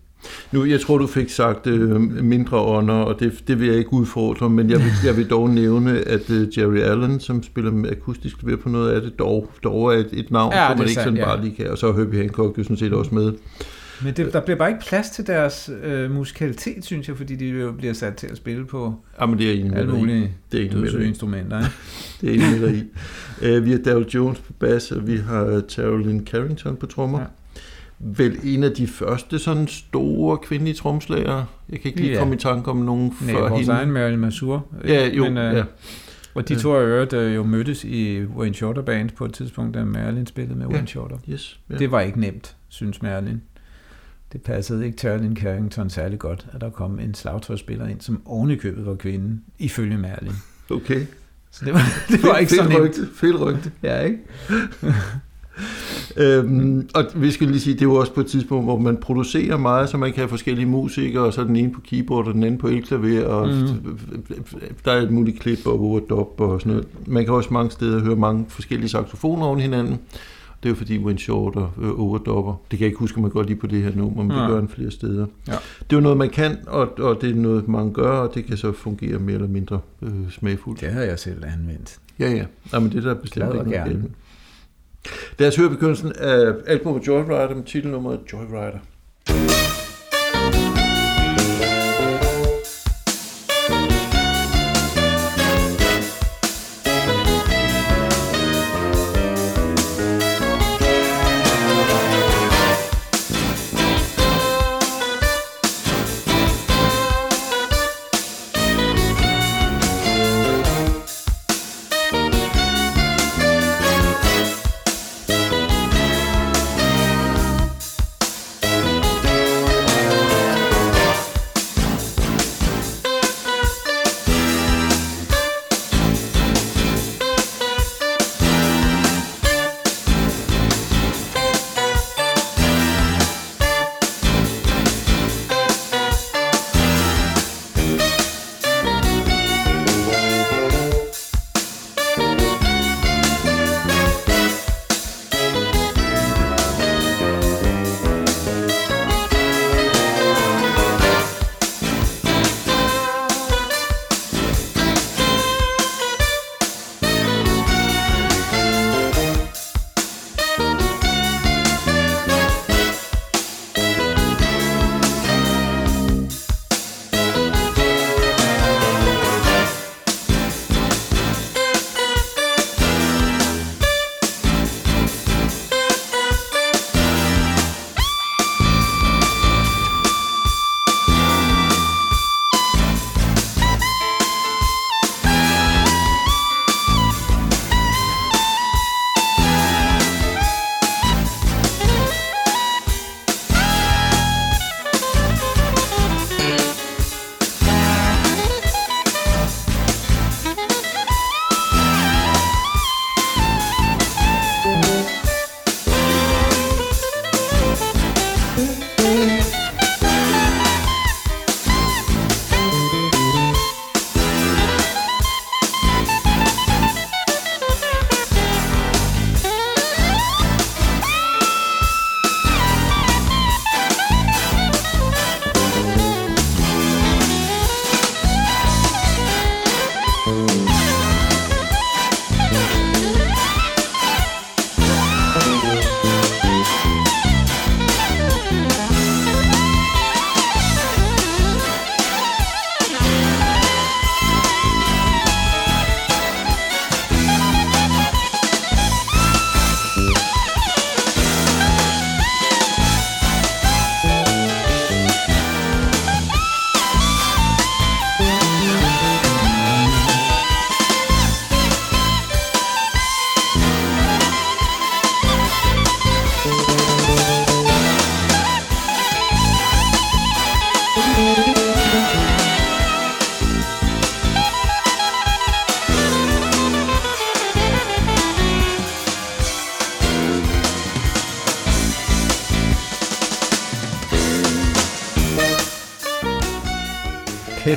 Nu, jeg tror, du fik sagt øh, mindre ånder, og det, det vil jeg ikke udfordre, men jeg vil, jeg vil dog nævne, at øh, Jerry Allen, som spiller med akustisk klaver på noget af det, dog, dog er et, et navn, ja, som man ikke sådan sandt, ja. bare lige kan, og så er Herbie Hancock jo sådan set også med. Men det, der bliver bare ikke plads til deres øh, musikalitet, synes jeg, fordi de jo bliver sat til at spille på ja, men det er en alle mulige dødsinstrumenter. Det er en med dig i. Vi har Daryl Jones på bass, og vi har Carolyn Carrington på trommer. Ja. Vel en af de første sådan store kvindelige tromslagere. Jeg kan ikke lige ja. komme i tanke om nogen før hende. Nej, vores egen Marilyn Masur. Ja, jo. Men, øh, ja. Og de to har øvrigt jo mødtes i Wayne Shorter Band på et tidspunkt, da Marilyn spillede med Wayne ja. Shorter. Yes. Ja. Det var ikke nemt, synes Marilyn. det passede ikke Carolyn Carrington særlig godt, at der kom en slagtøjsspiller ind, som ovenikøbet var kvinden, ifølge Merlin. Okay. Så det var, det var ikke sådan en... Fedt rygte. Ja, ikke? øhm, og vi skal lige sige, det er jo også på et tidspunkt, hvor man producerer meget, så man kan have forskellige musikere, og så den ene på keyboard, og den anden på elklaver, og mm. der er et muligt klip og overdub og sådan noget. Man kan også mange steder høre mange forskellige saxofoner oven hinanden. Det er jo fordi Wayne Shorter øh, overdubber. Det kan jeg ikke huske, om man går lige på det her nummer, men ja. Det gør en flere steder. Ja. Det er jo noget, man kan, og, og det er noget, man gør, og det kan så fungere mere eller mindre øh, smagfuldt. Det har jeg selv anvendt. Ja, ja. Jamen, det er der bestemt ikke noget gældende. Lad os høre begyndelsen af albumet Joyrider med titelnummeret Joyrider.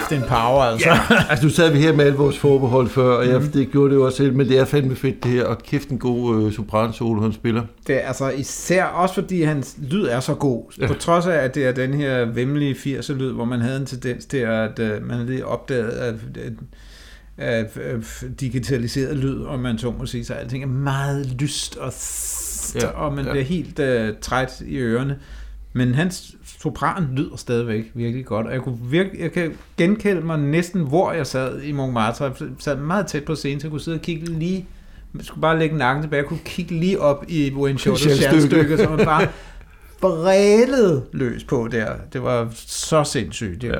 Den power, altså. Yeah. Altså, nu sad vi her med alle vores forbehold før, og jeg, mm. det gjorde det jo også selv, men det er fandme fedt det her, og kæft en god øh, sopransolo, han spiller. Det er altså især også, fordi hans lyd er så god, ja. På trods af, at det er den her vemmelige firser lyd, hvor man havde en tendens til, at øh, man lige opdagede, at, at, at, at digitaliseret lyd, og man så må sige, så alting er meget lyst, og, st, ja. Og man ja. Bliver helt øh, træt i ørerne. Men hans sopran lyder stadigvæk virkelig godt, og jeg, kunne virke, jeg kan genkende mig næsten, hvor jeg sad i Montmartre. Jeg sad meget tæt på scenen, så jeg kunne sidde og kigge lige, jeg skulle bare lægge nakken tilbage, jeg kunne kigge lige op i Wayne Shorters jernstykke, som man bare brælede løs på der. Det var så sindssygt. Ja,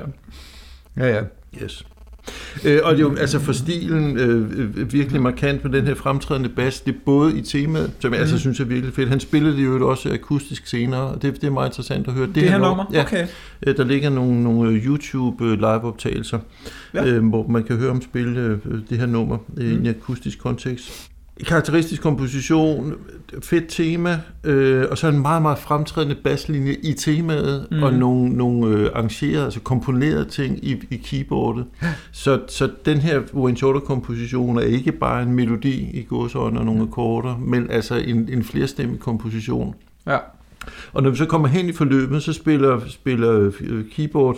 ja. ja. Yes. Øh, og det er jo altså for stilen øh, virkelig markant med den her fremtrædende bas. Det er både i temaet, som jeg mm. altså synes er virkelig fedt. Han spillede det jo også akustisk senere, og det, det er meget interessant at høre. Det, det her, her nummer? Ja, okay. Øh, der ligger nogle, nogle YouTube liveoptagelser, ja. øh, hvor man kan høre om spille øh, det her nummer øh, mm. i en akustisk kontekst. Karakteristisk komposition, fedt tema, øh, og så en meget, meget fremtrædende basslinje i temaet, mm. og nogle, nogle øh, arrangerede, altså komponerede ting i, i keyboardet. Så, så den her Wayne Shorter-komposition er ikke bare en melodi i gåseøjne og nogle akkorder, men altså en, en flerstemmig komposition. Ja. Og når vi så kommer hen i forløbet, så spiller, spiller keyboard...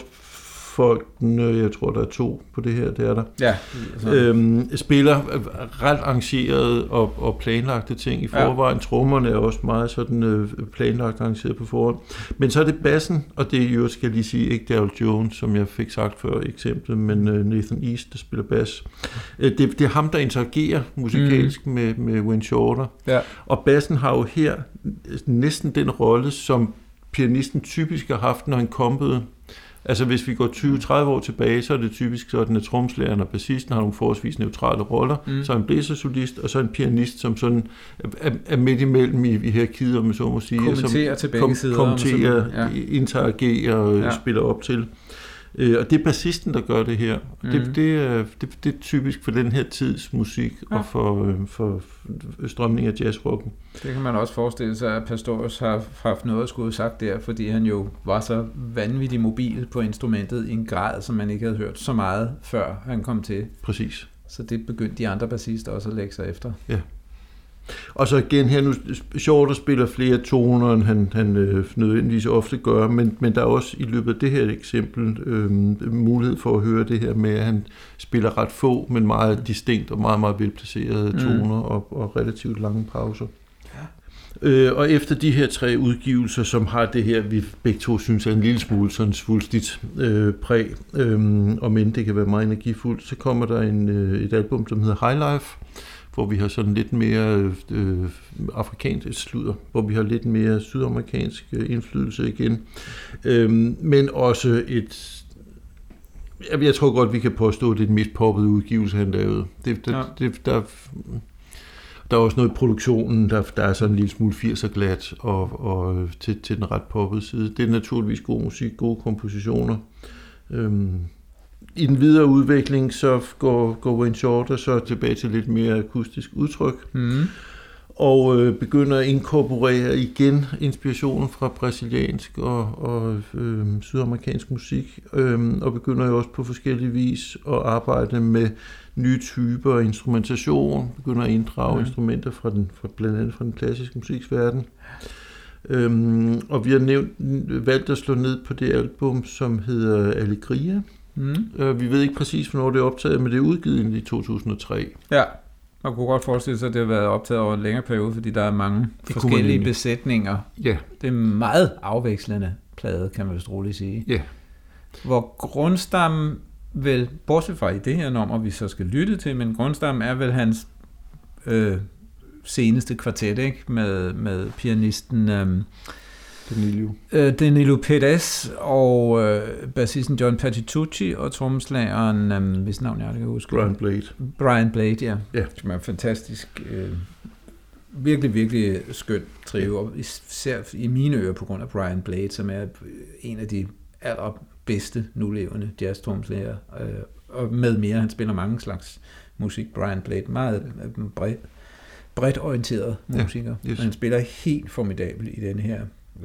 folkene, jeg tror der er to på det her, det er der, ja, altså. øhm, spiller ret arrangerede og, og planlagte ting i forvejen. Ja. Trommerne er også meget sådan øh, planlagt arrangeret på forhånd. Men så er det bassen, og det er jo, skal jeg lige sige, ikke Darryl Jones, som jeg fik sagt før eksemplet, men øh, Nathan East, der spiller bass. Øh, det, det er ham, der interagerer musikalsk mm. med, med Wayne Shorter. Ja. Og bassen har jo her næsten den rolle, som pianisten typisk har haft, når han kompede. Altså hvis vi går tyve til tredive år tilbage, så er det typisk sådan, at tromslæreren og bassisten har nogle forholdsvis neutrale roller, mm. så en blæsersolist, og så en pianist, som sådan er, er midt imellem i, i hierarkiet, om jeg så må sige. Kommenterer til begge kom, sider. Kommenterer, ja. Interagerer og ja. Spiller op til. Øh, og det er bassisten, der gør det her. Mm. Det, det, er, det, det er typisk for den her tids musik, ja. Og for, øh, for strømningen af jazzrocken. Det kan man også forestille sig, at Pastorius har haft noget at skulle sagt der, fordi han jo var så vanvittig mobil på instrumentet i en grad, som man ikke havde hørt så meget, før han kom til. Præcis. Så det begyndte de andre bassister også at lægge sig efter. Ja. Og så igen her nu, Shorter spiller flere toner, end han, han øh, nødvendigvis ofte gør, men, men der er også i løbet af det her eksempel øh, mulighed for at høre det her med, at han spiller ret få, men meget distinkt og meget, meget velplacerede toner mm. og, og relativt lange pauser. Ja. Øh, og efter de her tre udgivelser, som har det her, vi begge to synes er en lille smule sådan svulstigt øh, præg, øh, om end det kan være meget energifuldt, så kommer der en, øh, et album, som hedder High Life, hvor vi har sådan lidt mere øh, afrikansk sludder, hvor vi har lidt mere sydamerikansk indflydelse igen, øhm, men også et, jeg tror godt vi kan påstå, at det er den mest poppede udgivelse han lavede. Det, det, ja. det, der, der er også noget i produktionen, der, der er sådan en lille smule firser glat og, og til, til den ret poppede side. Det er naturligvis god musik, gode kompositioner. Øhm, I den videre udvikling, så går, går Wayne Shorter så tilbage til lidt mere akustisk udtryk, mm. og øh, begynder at inkorporere igen inspirationen fra brasiliansk og, og øh, sydamerikansk musik, øh, og begynder jo også på forskellige vis at arbejde med nye typer af instrumentation, begynder at inddrage mm. instrumenter fra den, fra, blandt andet fra den klassiske musiksverden. Øh, og vi har nævnt, valgt at slå ned på det album, som hedder Alegria. Mm. Vi ved ikke præcis, hvornår det er optaget, men det er udgivet i to tusind og tre. Ja, og kunne godt forestille sig, at det har været optaget over en længere periode, fordi der er mange det forskellige besætninger. Yeah. Det er meget afvekslende plade, kan man vist roligt sige. Yeah. Hvor grundstammen vel, bortset fra i det her nummer, vi så skal lytte til, men grundstammen er vel hans øh, seneste kvartet, ikke? Med, med pianisten... Øh, Danilo. Øh, Danilo Perez og øh, bassisten John Patitucci og trommeslageren, øh, hvis navn jeg aldrig kan huske. Brian Blade. Brian Blade, ja. Yeah. Som er en fantastisk, øh, virkelig, virkelig skøn trio, yeah. især i mine ører på grund af Brian Blade, som er en af de allerbedste nulevende jazz-trommeslager, øh, og med mere, han spiller mange slags musik, Brian Blade, meget øh, bredt, bredt orienteret musiker, yeah. yes. og han spiller helt formidabel i den her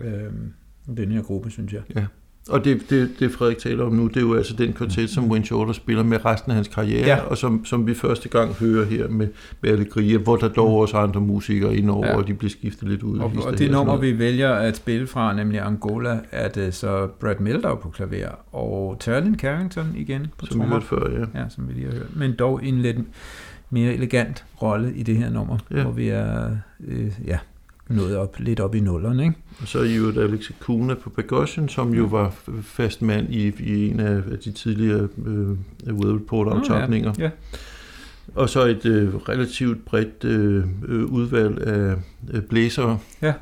Øh, den her gruppe, synes jeg. Ja. Og det, det, det Frederik taler om nu, det er jo altså den kvartet, som Wayne Shorter spiller med resten af hans karriere, ja. Og som, som vi første gang hører her med, med Alegria, hvor der dog også andre musikere indover, ja. Og de bliver skiftet lidt ud. Og, og det her, nummer, vi vælger at spille fra, nemlig Angola, er det så Brad Meldau på klaver, og Terlin Carrington igen på trommer. Som vi hørte før, ja. Ja, som vi lige har hørt. Men dog en lidt mere elegant rolle i det her nummer, ja. Hvor vi er... Øh, ja. Noget op, lidt op i nullerne, ikke? Og så er I jo der Alex Kuna på Pegasus, som jo var fast mand i, i en af de tidligere øh, Weather Report-aftapninger. Oh, ja. Ja. Og så et øh, relativt bredt øh, udvalg af øh, blæsere. Ja.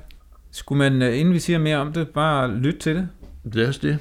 Skulle man, inden vi siger mere om det, bare lytte til det? Lad os det.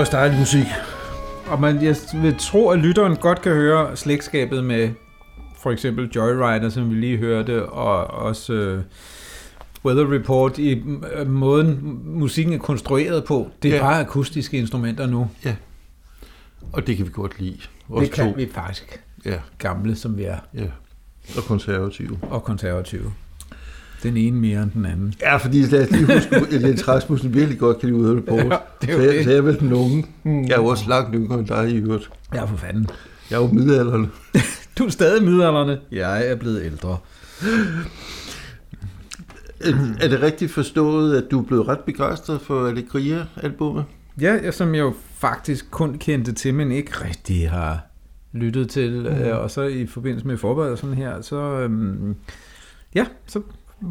også dejlig musik. Og man, jeg vil tro, at lytteren godt kan høre slægtskabet med for eksempel Joyrider, som vi lige hørte, og også øh, Weather Report i øh, måden musikken er konstrueret på. Det er ja. bare akustiske instrumenter nu. Ja, og det kan vi godt lide. Også det kan to. vi faktisk. Ja. Gamle, som vi er. Ja, og konservative. Og konservative. Den ene mere end den anden. Ja, fordi lad os lige huske, at Jens Rasmussen virkelig godt kan lide Weather Report. Ja, så, jeg, så jeg er vel den unge. Jeg er jo også langt yngre end dig i øvrigt. Ja, for fanden. Jeg er jo midaldrende. Du er stadig midaldrende. Jeg er blevet ældre. Er det rigtigt forstået, at du er blevet ret begejstret for Alegria-albumet? Ja, som jeg jo faktisk kun kendte til, men ikke rigtig har lyttet til. Mm. Og så i forbindelse med forberedelsen her, så øhm, ja, så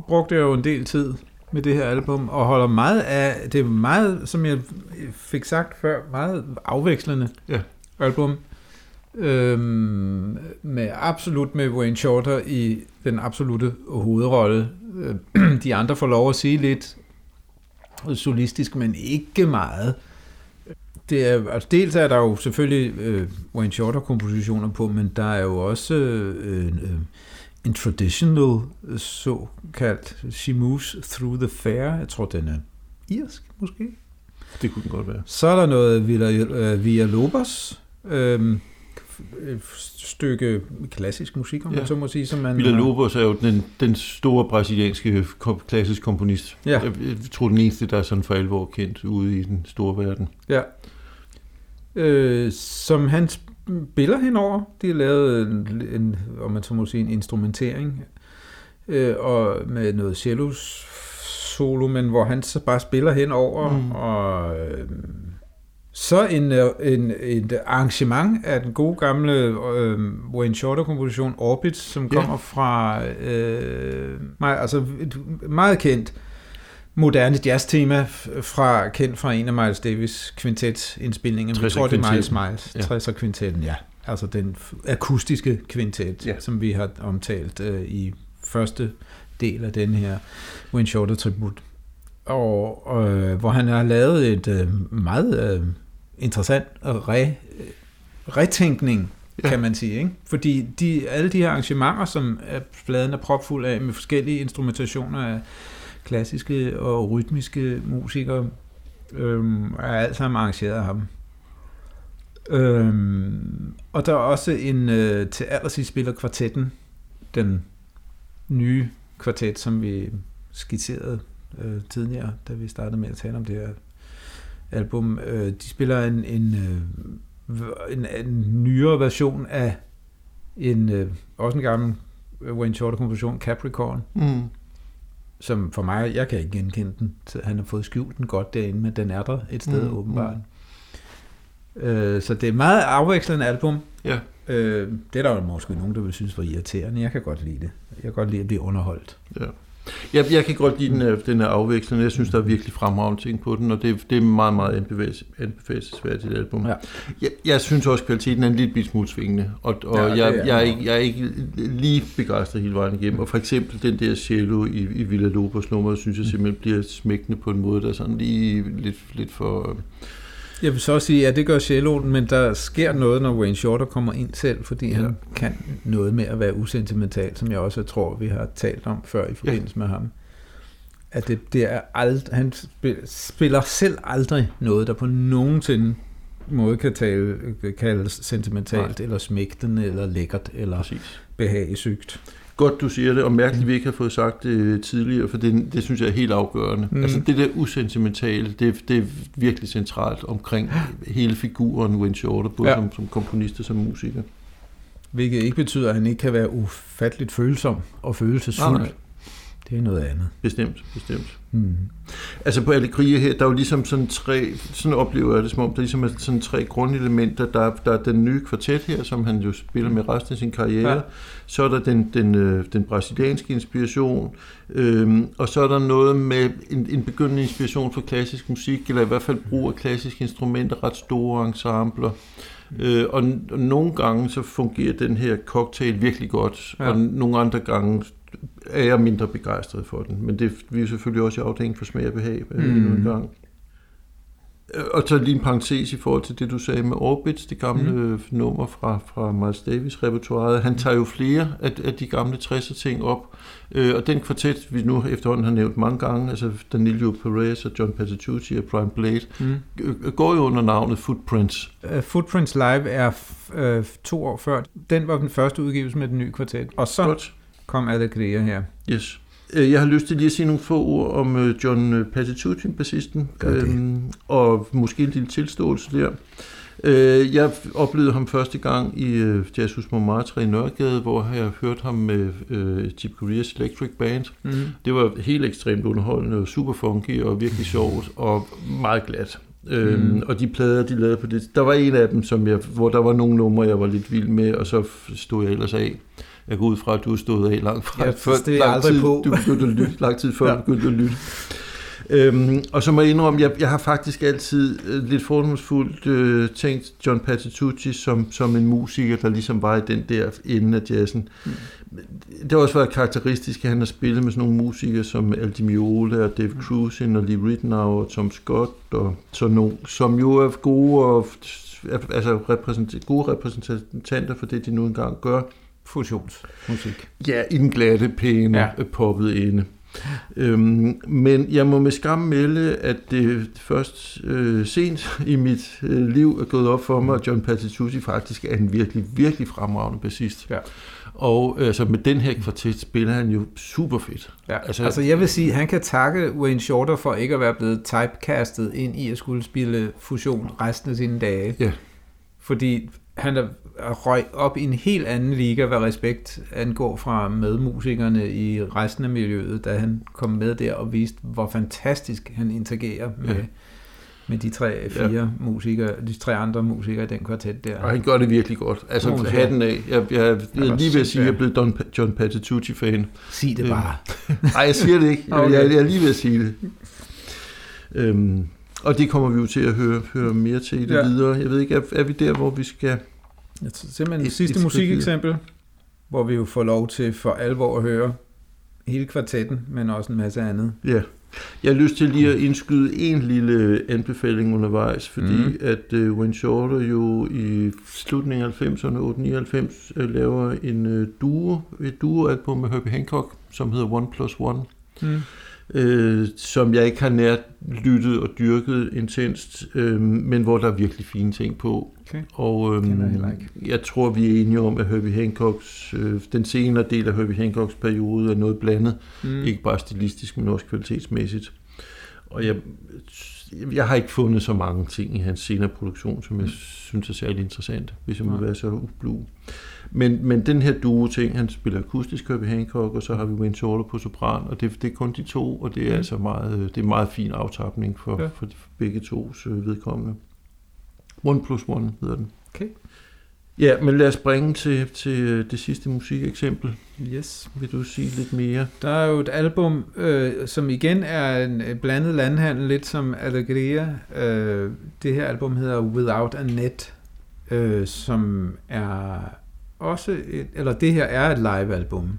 brugte jeg jo en del tid med det her album, og holder meget af, det er meget, som jeg fik sagt før, meget afvekslende ja. album. Øhm, med absolut med Wayne Shorter i den absolute hovedrolle. Øh, de andre får lov at sige lidt solistisk, men ikke meget. Det er, altså dels er der jo selvfølgelig øh, Wayne Shorter-kompositioner på, men der er jo også øh, øh, en traditional, såkaldt She Moves Through the Fair. Jeg tror, den er irsk, måske. Det kunne den godt være. Så er der noget Villa, Villa Lobos, øh, et stykke klassisk musik, om ja. man så må sige. Som man Villa Lobos er jo den, den store brasilianske kom, klassisk komponist. Ja. Jeg, jeg tror, den eneste, der er sådan for alvor kendt ude i den store verden. Ja. Øh, som han spiller henover. De har lavet en, en, om man så må sige, en instrumentering øh, og med noget cello solo, men hvor han så bare spiller henover. Mm. Og øh, så en, en, et arrangement af den gode gamle øh, Wayne Shorter-komposition Orbit, som kommer yeah. fra øh, meget, altså et meget kendt moderne jazz-tema fra, kendt fra en af Miles Davis' kvintet-indspilninger. Jeg tror, det er Miles Miles. Ja. tresser-kvintetten, ja. Altså den akustiske kvintet, ja. som vi har omtalt øh, i første del af den her Wayne Shorter-tribut. Og øh, hvor han har lavet et øh, meget øh, interessant re, retænkning, ja. kan man sige. Ikke? Fordi de, alle de her arrangementer, som er, pladen er propfuld af med forskellige instrumentationer af klassiske og rytmiske musikere, øhm, er alt sammen arrangeret af ham. Øhm, og der er også en øh, til allersidst spiller kvartetten, den nye kvartet, som vi skitserede øh, tidligere, da vi startede med at tale om det her album. Øh, de spiller en, en, øh, en, en nyere version af en øh, også en gammel Wayne Shorter-komposition, Capricorn, mm. som for mig, jeg kan ikke genkende den. Han har fået skjult den godt derinde, men den er der et sted mm, åbenbart. Mm. Øh, så det er meget afvekslende album. Ja. Øh, det er der jo måske nogen, der vil synes var irriterende. Jeg kan godt lide det. Jeg kan godt lide at blive underholdt. Ja. Jeg, jeg kan godt lide den, den her afvekslende. Jeg synes, der er virkelig fremragende ting på den, og det, det er meget, meget anbefalelsesværdigt album. Ja. Jeg, jeg synes også, kvaliteten er en lille smule svingende, og, og ja, jeg, er, jeg, er ikke, jeg er ikke lige begejstret hele vejen igennem. Og for eksempel den der cello i, i Villa Lobos nummer, synes jeg simpelthen bliver smækkende på en måde, der er sådan lige lidt, lidt for... Jeg vil så sige, at det gør celloen, men der sker noget, når Wayne Shorter kommer ind selv, fordi ja. han kan noget med at være usentimental, som jeg også tror, vi har talt om før i forbindelse ja. med ham. At det, det er ald- han spiller selv aldrig noget, der på nogensinde måde kan tale, kaldes sentimentalt, Nej. eller smægtende, eller lækkert, eller Præcis. behagesygt. Godt, du siger det, og mærkeligt, vi ikke har fået sagt det tidligere, for det, det synes jeg er helt afgørende. Mm. Altså det der usentimentale, det, det er virkelig centralt omkring hele figuren Wayne Shorter, både ja. som, som komponist og som musiker. Hvilket ikke betyder, at han ikke kan være ufatteligt følsom og følelsesfuld. Nej. Det er noget andet. Bestemt, bestemt. Mm. Altså på Alegria her, der er jo ligesom sådan tre, sådan oplever jeg det som om, der ligesom er sådan tre grundelementer. Der er, der er den nye kvartet her, som han jo spiller med resten af sin karriere. Ja. Så er der den, den, den, den brasilianske inspiration, øhm, og så er der noget med en, en begyndende inspiration for klassisk musik, eller i hvert fald brug af klassiske instrumenter, ret store ensembler. Øh, og, n- og nogle gange så fungerer den her cocktail virkelig godt, ja. og n- nogle andre gange er jeg mindre begejstret for den. Men det vi er selvfølgelig også i afdelingen for smag og behag mm. endnu en gang. Og så lige en parentes i forhold til det, du sagde med Orbits, det gamle mm. nummer fra, fra Miles Davis repertoireet. Han tager jo flere af, af de gamle tresser ting op. Øh, og den kvartet, vi nu efterhånden har nævnt mange gange, altså Danilo Perez og John Patitucci og Brian Blade, mm. g- går jo under navnet Footprints. Uh, Footprints Live er f- uh, to år før. Den var den første udgivelse med den nye kvartet. Og så Godt. Kom Alegria her. Yes. Jeg har lyst til lige at sige nogle få ord om John Patitucci, bassisten, øhm, og måske en lille tilståelse der. Øh, jeg oplevede ham første gang i øh, Jazzhus Montmartre i Nørregade, hvor jeg hørte ham med øh, Chick Coreas Electric Band. Mm. Det var helt ekstremt underholdende, super funky og virkelig sjovt og meget glat. Øhm, mm. Og de plader, de lavede på det. Der var en af dem, som jeg, hvor der var nogle numre, jeg var lidt vild med, og så stod jeg ellers af. Jeg går ud fra, at du stod af langt fra, ja, før, lang, tid, på. Du begyndte at lytte, lang tid før ja. Du begyndte at lytte. Øhm, og så må jeg indrømme, jeg, jeg har faktisk altid øh, lidt fordomsfuldt øh, tænkt John Patitucci som, som en musiker, der ligesom var i den der ende af jazzen. Mm. Det har også været karakteristisk, at han har spillet med sådan nogle musikere som Aldi Meola og Dave mm. Cruzin og Lee Ritenour og Tom Scott og sådan nogle, som jo er gode, og, altså repræsentant, gode repræsentanter for det, de nu engang gør. Fusionsmusik. Ja, i den glatte, pæne, ja. poppede ende. Øhm, men jeg må med skam melde, at det først øh, sent i mit øh, liv er gået op for mig, at John Patitucci faktisk er en virkelig, virkelig fremragende bassist. Ja. Og altså, med den her kvartet spiller han jo super fedt. Ja. Altså, altså jeg vil sige, at han kan takke Wayne Shorter for ikke at være blevet typecastet ind i at skulle spille fusion resten af sine dage. Ja. Fordi han er røg op i en helt anden liga, hvad respekt angår fra medmusikerne i resten af miljøet, da han kom med der og viste, hvor fantastisk han interagerer med, ja. med de tre, fire ja. musikere, de tre andre musikere i den kvartet der. Og han gør det virkelig godt. Altså, oh, hatten af. Jeg, jeg, jeg, jeg lige ved at sige, at jeg er blevet Don, John Patitucci-fan. Sig det bare. Nej, jeg siger det ikke. Jeg, jeg, jeg er lige ved at sige det. Øhm, og det kommer vi jo til at høre, høre mere til i det ja. videre. Jeg ved ikke, er, er vi der, hvor vi skal... Jeg tror simpelthen et, sidste et musikeksempel, hvor vi jo får lov til for alvor at høre hele kvartetten, men også en masse andet. Ja. Jeg har lyst til lige at indskyde en lille anbefaling undervejs, fordi mm. at uh, Wayne Shorter jo i slutningen af halvfemserne, otte nioghalvfems, uh, laver en uh, duo, et duoalbum med Herbie Hancock, som hedder one plus one. Mm. Øh, som jeg ikke har nært lyttet og dyrket intenst, øh, men hvor der er virkelig fine ting på. Okay. Og øh, jeg tror, vi er enige om, at Herbie Hancocks, øh, den senere del af Herbie Hancocks periode er noget blandet. Mm. Ikke bare stilistisk, men også kvalitetsmæssigt. Og jeg, jeg har ikke fundet så mange ting i hans senere produktion, som jeg mm. synes er særlig interessant, hvis jeg må ja. være så ublu. Men, men den her duo-ting, han spiller akustisk Herbie Hancock, og så har vi Wayne Shorter på sopran, og det, det er kun de to, og det er mm. altså meget, det er meget fin aftapning for, ja. for, de, for begge tos vedkommende. one plus one hedder den. Okay. Ja, men lad os springe til, til det sidste musikeksempel. Yes. Vil du sige lidt mere? Der er jo et album, øh, som igen er en blandet landhandel, lidt som Alegria. Øh, det her album hedder Without a Net, øh, som er... Også et, eller det her er et livealbum,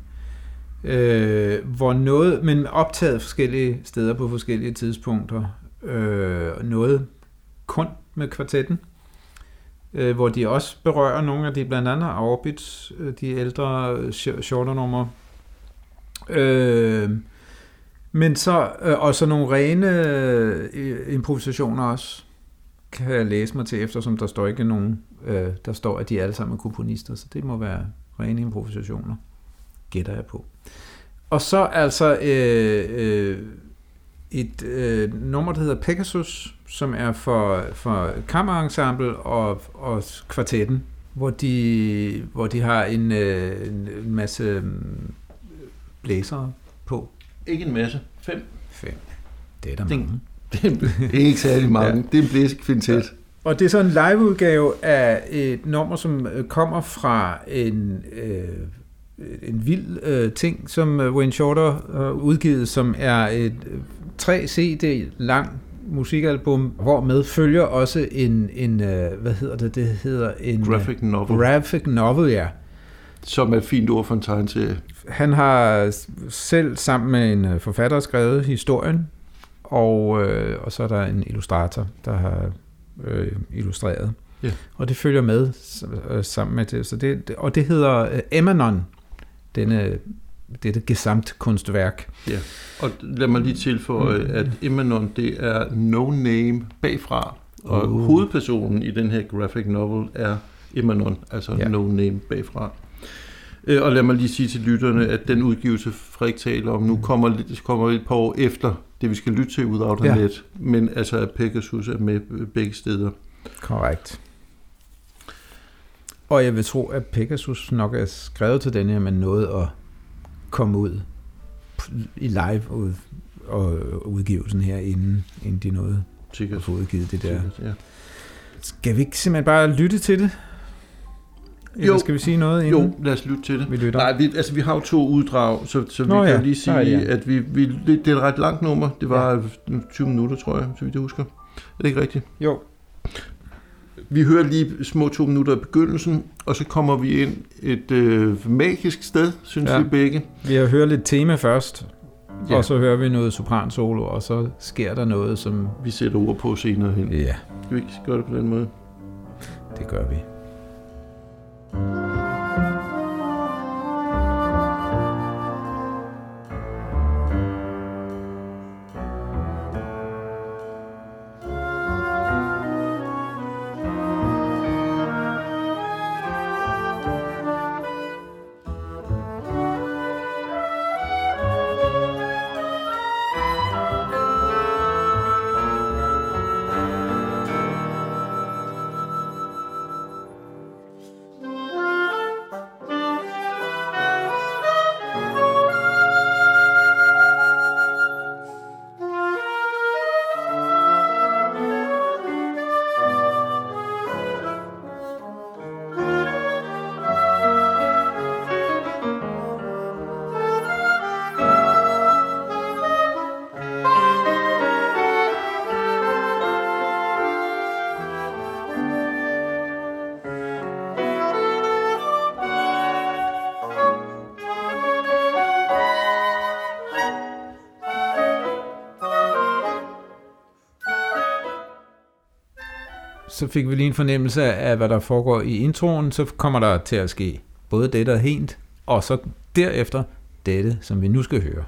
øh, hvor noget, men optaget forskellige steder på forskellige tidspunkter. Øh, noget kun med kvartetten, øh, hvor de også berører nogle af de blandt andet Orbits, de ældre shorternumre. Øh, men så øh, og så nogle rene øh, improvisationer også. Kan jeg læse mig til, eftersom der står ikke nogen, øh, der står, at de alle sammen er komponister, så det må være rene improvisationer, gætter jeg på. Og så altså øh, øh, et øh, nummer, der hedder Pegasus, som er for, for kammerensemble og, og kvartetten, hvor de, hvor de har en, øh, en masse blæsere på. Ikke en masse, fem. Fem, det er der Ding. mange. Det er ikke særlig mange. Ja. Det er en blæsekvintet. Ja. Og det er så en liveudgave af et nummer, som kommer fra en, øh, en vild øh, ting, som Wayne Shorter har udgivet, som er et tre C D lang musikalbum, hvor med følger også en, en øh, hvad hedder det? Det hedder en graphic novel. Graphic novel, ja. Som er et fint ord for en tegneserie. Han har selv sammen med en forfatter skrevet historien, og, øh, og så er der en illustrator, der har øh, illustreret. Yeah. Og det følger med øh, sammen med det. Så det, og det hedder øh, Emanon, denne, dette gesamtkunstværk. Yeah. Og lad mig lige tilføje, mm. at Emanon, det er no name bagfra. Og uh. hovedpersonen i den her graphic novel er Emanon, altså yeah. no name bagfra. Og lad mig lige sige til lytterne, at den udgivelse, Frederik taler om nu, kommer, kommer et par år efter det, vi skal lytte til Without a Net. Ja. Men altså, at Pegasus er med begge steder. Korrekt. Og jeg vil tro, at Pegasus nok er skrevet til den her, men nåede at komme ud i live ud, og udgivelsen her, inden, inden de nåede Sikkert. at få udgivet det der. Sikkert, ja. Skal vi ikke simpelthen bare lytte til det? Eller jo, skal vi sige noget inden? Jo, lad os lytte til det. Vi Nej, vi, altså vi har jo to uddrag, så, så Nå, vi kan ja, lige sige, det, ja. at vi, vi, det er et ret langt nummer. Det var ja. tyve minutter, tror jeg, så vidt jeg husker. Er det ikke rigtigt? Jo. Vi hører lige små to minutter i begyndelsen, og så kommer vi ind et øh, magisk sted, synes ja. vi begge. Vi har hørt lidt tema først, ja. og så hører vi noget sopransolo, og så sker der noget, som... Vi sætter ord på senere hen. Ja. Skal vi ikke gøre det på den måde? Det gør vi. Thank you. Så fik vi lige en fornemmelse af, hvad der foregår i introen, så kommer der til at ske både det, der er helt, og så derefter dette, som vi nu skal høre.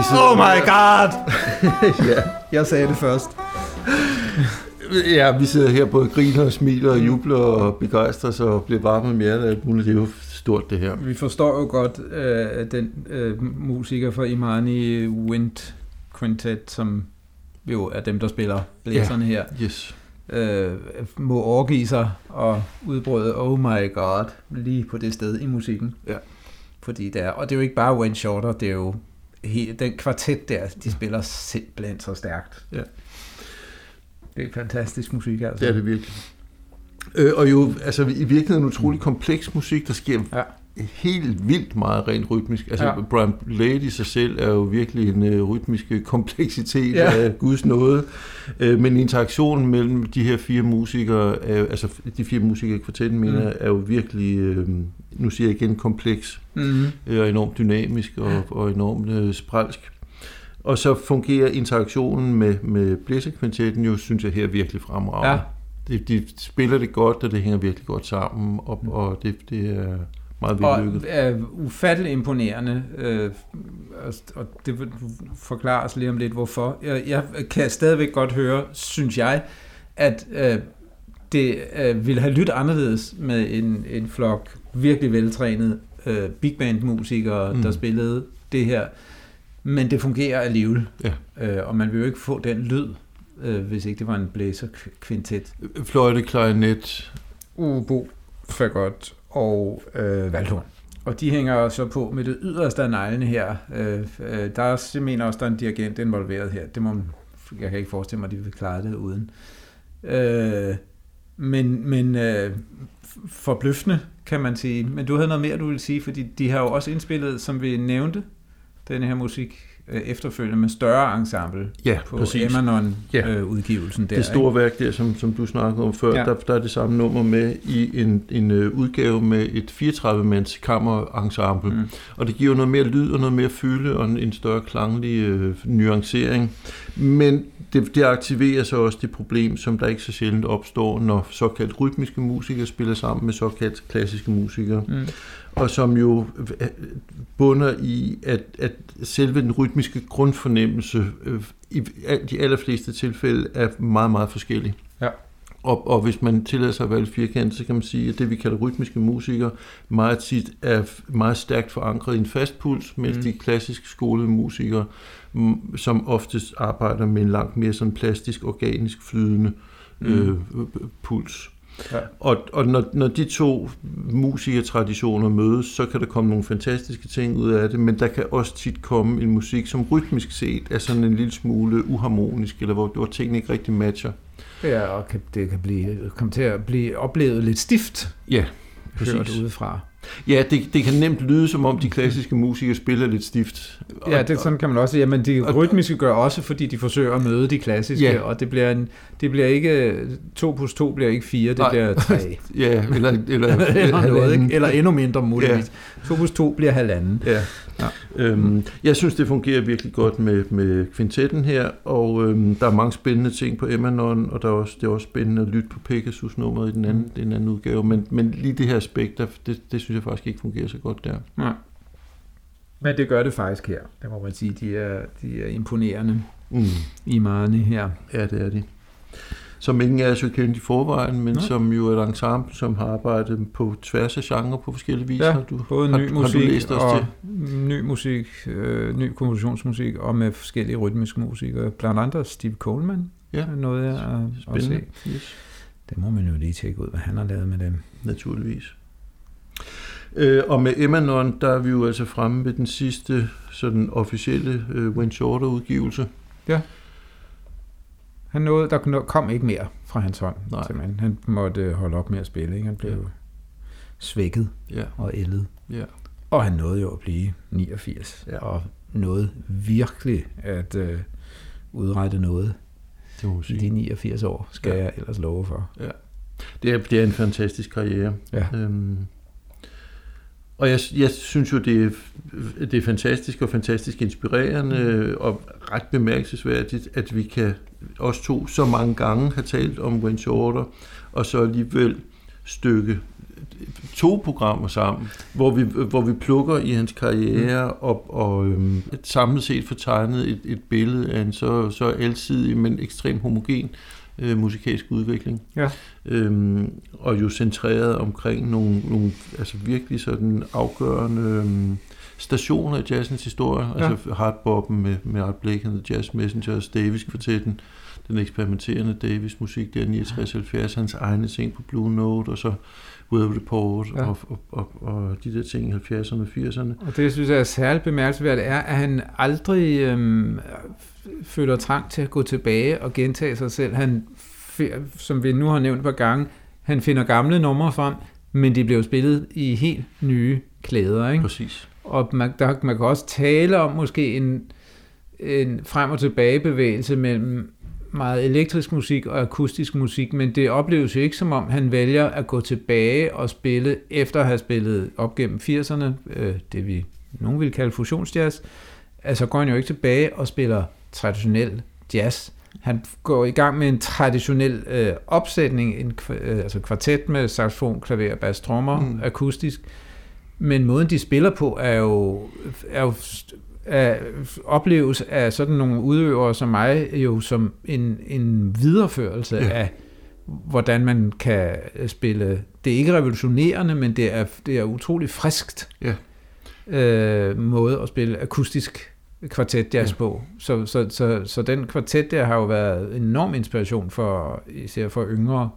vi sidder. Oh my god! Ja. Jeg sagde det først. Ja, vi sidder her både og griner og smiler og jubler og begejstrer sig og bliver varme med hjertet og alt muligt. Det er jo stort, det her. Vi forstår jo godt øh, den øh, musiker fra Imani Wind Quintet, som jo er dem, der spiller blæserne her. Ja, yes. Øh, må overgive sig og udbrøde oh my god lige på det sted i musikken. Ja. Fordi det er, og det er jo ikke bare Wayne Shorter, det er jo hele, den kvartet der, de spiller simpelthen så stærkt. Ja. Det er fantastisk musik, altså. Det er det virkelig. Øh, og jo, altså i virkeligheden en utrolig kompleks musik, der sker ja. helt vildt meget rent rytmisk. Altså ja. Brian Blade i sig selv er jo virkelig en øh, rytmisk kompleksitet ja. af Guds nåde. Øh, men interaktionen mellem de her fire musikere, er, altså de fire musikere i kvartetten, mm. mener, er jo virkelig, øh, nu siger jeg igen, kompleks mm. øh, og enormt dynamisk og, og enormt øh, sprælsk. Og så fungerer interaktionen med, med blæserkvintetten jo, synes jeg, her virkelig fremragende. Ja. De, de spiller det godt, og det hænger virkelig godt sammen, og, og det, det er meget vellykket. Og er ufattelig imponerende, øh, og det forklares lige om lidt, hvorfor. Jeg, jeg kan stadigvæk godt høre, synes jeg, at øh, det øh, ville have lyttet anderledes med en, en flok virkelig veltrænede øh, big band musikere, mm. der spillede det her. Men det fungerer alligevel, ja. øh, og man vil jo ikke få den lyd, øh, hvis ikke det var en blæserkvintet. Fløjte, klarinet, obo, fagot og øh, valthorn. Og de hænger så på med det yderste af neglene her. Øh, øh, der er simpelthen også der er en dirigent involveret her. Det må man, jeg kan ikke forestille mig, at de vil klare det uden. Øh, men men øh, forbløffende, kan man sige. Men du havde noget mere, du ville sige, fordi de har jo også indspillet, som vi nævnte, den her musik øh, efterfølgende med større ensemble ja, på Emanon-udgivelsen. Ja. Øh, det store værk der, som, som du snakkede om før, ja. der, der er det samme nummer med i en, en øh, udgave med et fireogtredive-mands kammerensemble. Mm. Og det giver noget mere lyd og noget mere fylde og en, en større klanglig øh, nuancering. Men det, det aktiverer så også det problem, som der ikke så sjældent opstår, når såkaldt rytmiske musikere spiller sammen med såkaldt klassiske musikere. Mm. Og som jo bunder i, at, at selve den rytmiske grundfornemmelse øh, i de allerfleste tilfælde er meget, meget forskellig. Ja. Og, og hvis man tillader sig at være lidt firkantet, så kan man sige, at det vi kalder rytmiske musikere meget tit er meget stærkt forankret i en fast puls, mens mm. de klassisk skolede musikere, som oftest arbejder med en langt mere sådan plastisk, organisk, flydende øh, mm. puls. Ja. Og, og når, når de to musikertraditioner mødes, så kan der komme nogle fantastiske ting ud af det, men der kan også tit komme en musik, som rytmisk set er sådan en lille smule uharmonisk, eller hvor, hvor tingene ikke rigtig matcher. Ja, og kan, det kan blive, komme til at blive oplevet lidt stift. Ja, præcis. Hørt udefra. Ja, det, det kan nemt lyde, som om de klassiske musikere spiller lidt stift. Og, ja, det sådan kan man også. Jamen, de rytmiske gør også, fordi de forsøger at møde de klassiske, ja. og det bliver, en, det bliver ikke to plus to bliver ikke fire, det nej. Bliver tre. Ja, eller, eller, eller, noget, ikke? Eller endnu mindre muligvis. Ja. to plus to bliver halvanden. Ja. Ja. Øhm, jeg synes, det fungerer virkelig godt med, med kvintetten her, og øhm, der er mange spændende ting på Emanon, og der er også, det er også spændende at lytte på Pegasus-nummeret i den anden, den anden udgave, men, men lige det her aspekt, der, det, det synes jeg faktisk ikke fungerer så godt der. Nej. Men det gør det faktisk her. Det må man sige, de er, de er imponerende mm. i Marne her. Ja, det er de. Som ingen er så kendt i forvejen, men Nej. Som jo er et ensemble, som har arbejdet på tværs af genre på forskellige vis. Ja, har du, både har, ny musik og til? ny musik, øh, ny kompositionsmusik og med forskellige rytmiske musikere. Blandt andet Steve Coleman. Ja, noget jeg at se. Yes. Det må man jo lige tjekke ud, hvad han har lavet med dem. Naturligvis. Øh, og med Emanon, der er vi jo altså fremme ved den sidste sådan officielle øh, Wayne Shorter udgivelse. Ja. Han nåede, der kom ikke mere fra hans hånd. Nej. Han måtte holde op med at spille, ikke? Han blev ja. svækket ja. og ældet. Ja. Og han nåede jo at blive niogfirs, ja. og nåede virkelig at øh, udrette noget i de niogfirs år, skal ja. jeg ellers love for. Ja. Det er, det er en fantastisk karriere. Ja. Øhm. Og jeg, jeg synes jo, det er, det er fantastisk og fantastisk inspirerende og ret bemærkelsesværdigt, at vi kan os to så mange gange have talt om Wayne Shorter og så alligevel stykke to programmer sammen, hvor vi, hvor vi plukker i hans karriere op og øhm, samlet set får tegnet et, et billede af en så, så alsidig, men ekstremt homogen øh, musikalsk udvikling. Ja. Øhm, og jo centreret omkring nogle, nogle altså virkelig sådan afgørende øhm, stationer i jazzens historie, ja. Altså hardboppen med, med Art Blakey and the Jazz Messengers, Davis-kvartetten, den eksperimenterende Davis-musik der niogtres halvfjerds, hans egne ting på Blue Note, og så Weather Report, ja. og, og, og, og de der ting i halvfjerdserne og firserne. Og det, synes jeg er særligt bemærkelsesværdigt, er, at han aldrig øhm, føler trang til at gå tilbage og gentage sig selv. Han, som vi nu har nævnt par gange, han finder gamle numre frem, men de bliver spillet i helt nye klæder, ikke? Præcis. Og man, der, man kan også tale om måske en, en frem- og tilbagebevægelse mellem meget elektrisk musik og akustisk musik, men det opleves jo ikke som om, han vælger at gå tilbage og spille, efter at have spillet op gennem firserne, øh, det vi nogen vil kalde fusionsjazz, altså går han jo ikke tilbage og spiller traditionel jazz. Han går i gang med en traditionel øh, opsætning, en, øh, altså kvartet med saxofon, klaver, bass, trommer, mm. akustisk, men måden de spiller på er jo, er jo Af, opleves af sådan nogle udøvere som mig jo som en, en videreførelse ja. Af hvordan man kan spille. Det er ikke revolutionerende, men det er, det er utrolig friskt ja. øh, måde at spille akustisk kvartetjazz ja. På. Så, så, så, så den kvartet der har jo været enorm inspiration for især for yngre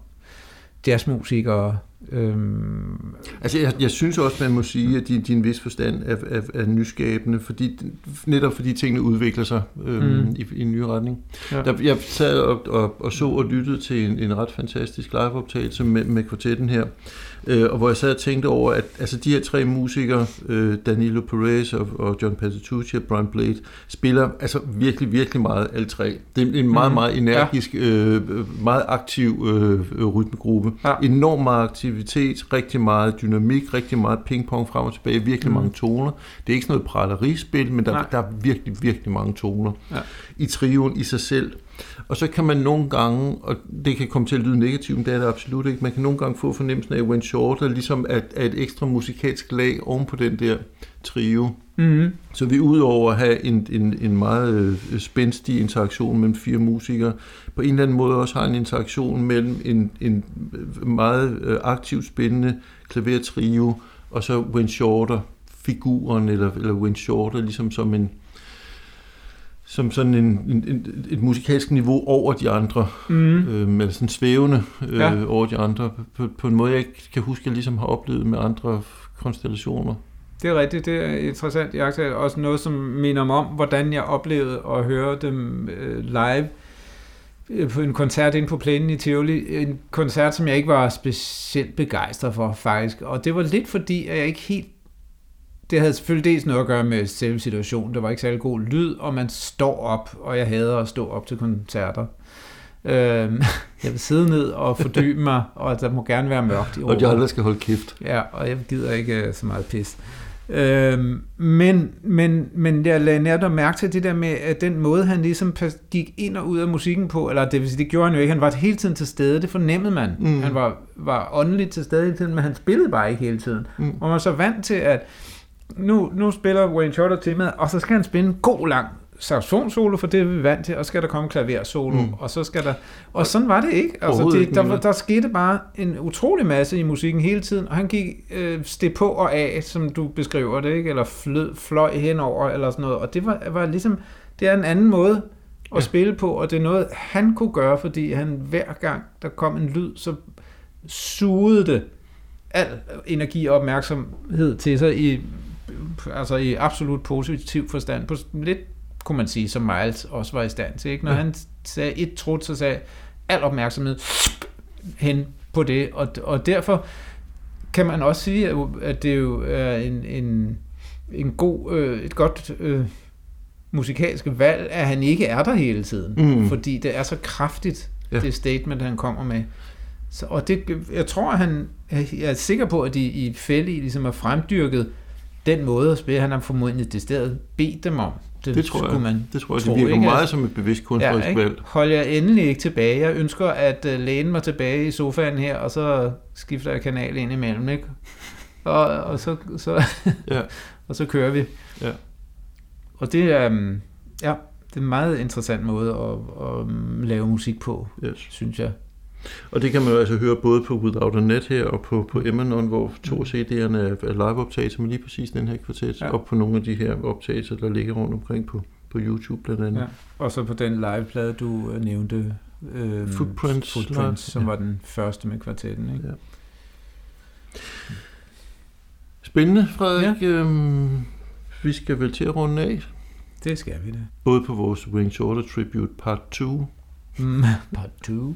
jazzmusikere. Øhm. Altså, jeg, jeg synes også, man må sige, at de, de en vis forstand er, er, er nyskabende, fordi, netop fordi tingene udvikler sig øhm, mm. i, i en ny retning. Ja. Der, jeg sad og, og, og så og lyttede til en, en ret fantastisk liveoptagelse med, med kvartetten her, øh, og hvor jeg sad og tænkte over, at altså, de her tre musikere, øh, Danilo Perez og, og John Patitucci og Brian Blade, spiller altså virkelig, virkelig meget alle tre. Det er en meget, mm. meget energisk, ja. øh, meget aktiv øh, rytmegruppe. Ja. Enormt meget aktiv. Rigtig meget dynamik, rigtig meget pingpong frem og tilbage, virkelig mm. mange toner. Det er ikke sådan noget praterispil, men der, der er virkelig, virkelig mange toner ja. I trioen i sig selv. Og så kan man nogle gange, og det kan komme til at lyde negativt, men det er det absolut ikke, man kan nogle gange få fornemmelsen af Wayne Shorter, ligesom at, at et ekstra musikalsk lag oven på den der trio. Mm-hmm. Så vi udover at have en, en, en meget spændstig interaktion mellem fire musikere, på en eller anden måde også har en interaktion mellem en, en meget aktivt spændende klavertrio, og så Wayne Shorter-figuren, eller, eller Wayne Shorter ligesom som en som sådan en, en, en, et musikalsk niveau over de andre, mm. øh, eller sådan svævende øh, ja. Over de andre, på, på en måde, jeg ikke kan huske, jeg ligesom har oplevet med andre konstellationer. Det er rigtigt, det er interessant. Jeg har også noget, som minder mig om, hvordan jeg oplevede at høre dem øh, live på en koncert inde på plænen i Tivoli. En koncert, som jeg ikke var specielt begejstret for, faktisk. Og det var lidt fordi, at jeg ikke helt... Det havde selvfølgelig dels noget at gøre med selve situationen. Der var ikke særlig god lyd, og man står op, og jeg hader at stå op til koncerter. Øhm, jeg vil sidde ned og fordybe mig, og der må gerne være mørkt i ordet. Og de andre skal holde kæft. Ja, og jeg gider ikke så meget pis. Øhm, men, men, men jeg lagde nærmere mærke til det der med, at den måde, han ligesom gik ind og ud af musikken på, eller det vil sige, det gjorde han jo ikke. Han var hele tiden til stede, det fornemmede man. Mm. Han var, var åndeligt til stede hele tiden, men han spillede bare ikke hele tiden. Mm. Og man var så vant til, at Nu, nu spiller Wayne Shorter temaet, og så skal han spille en god lang saxofonsolo, for det er vi vant til, og skal der komme klaversolo, mm. og så skal der... Og sådan var det ikke. Altså, det, der, der skete bare en utrolig masse i musikken hele tiden, og han gik øh, steg på og af, som du beskriver det, ikke? Eller flød, fløj henover, eller sådan noget, og det var, var ligesom... Det er en anden måde at ja. Spille på, og det er noget, han kunne gøre, fordi han hver gang, der kom en lyd, så sugede det al energi og opmærksomhed til sig i... altså i absolut positiv forstand, på lidt, kunne man sige, som Miles også var i stand til, ikke? Når ja. Han sagde et trut, så sagde al opmærksomhed hen på det, og, og derfor kan man også sige, at det jo er en, en, en god, øh, et godt øh, musikalsk valg, at han ikke er der hele tiden, mm. fordi det er så kraftigt, ja. Det statement, han kommer med. Så, og det, jeg tror, han jeg er sikker på, at de i fælde ligesom er fremdyrket den måde at spille, han har formodentlig det stedet bedt dem om. Det, det tror jeg. Man det tror jeg. Det virker ikke, meget som et bevidst kunstnerisk ja, valg. Hold jer endelig ikke tilbage. Jeg ønsker at læne mig tilbage i sofaen her, og så skifter jeg kanal ind imellem, ikke? Og, og, så, så, ja. Og så kører vi. Ja. Og det er, ja, det er en meget interessant måde at, at lave musik på, yes. synes jeg. Og det kan man jo altså høre både på Without a Net her og på, på Emanon, hvor to C D'erne er liveoptagelser med lige præcis den her kvartet, ja. Og på nogle af de her optagelser, der ligger rundt omkring på, på YouTube blandt andet. Ja. Og så på den liveplade, du nævnte, øh, Footprints, Footprints live, som ja. Var den første med kvartetten. Ikke? Ja. Spændende, Frederik. Ja. Øhm, vi skal vel til at runde af. Det skal vi da. Både på vores Wayne Shorter Tribute Part to, Part to.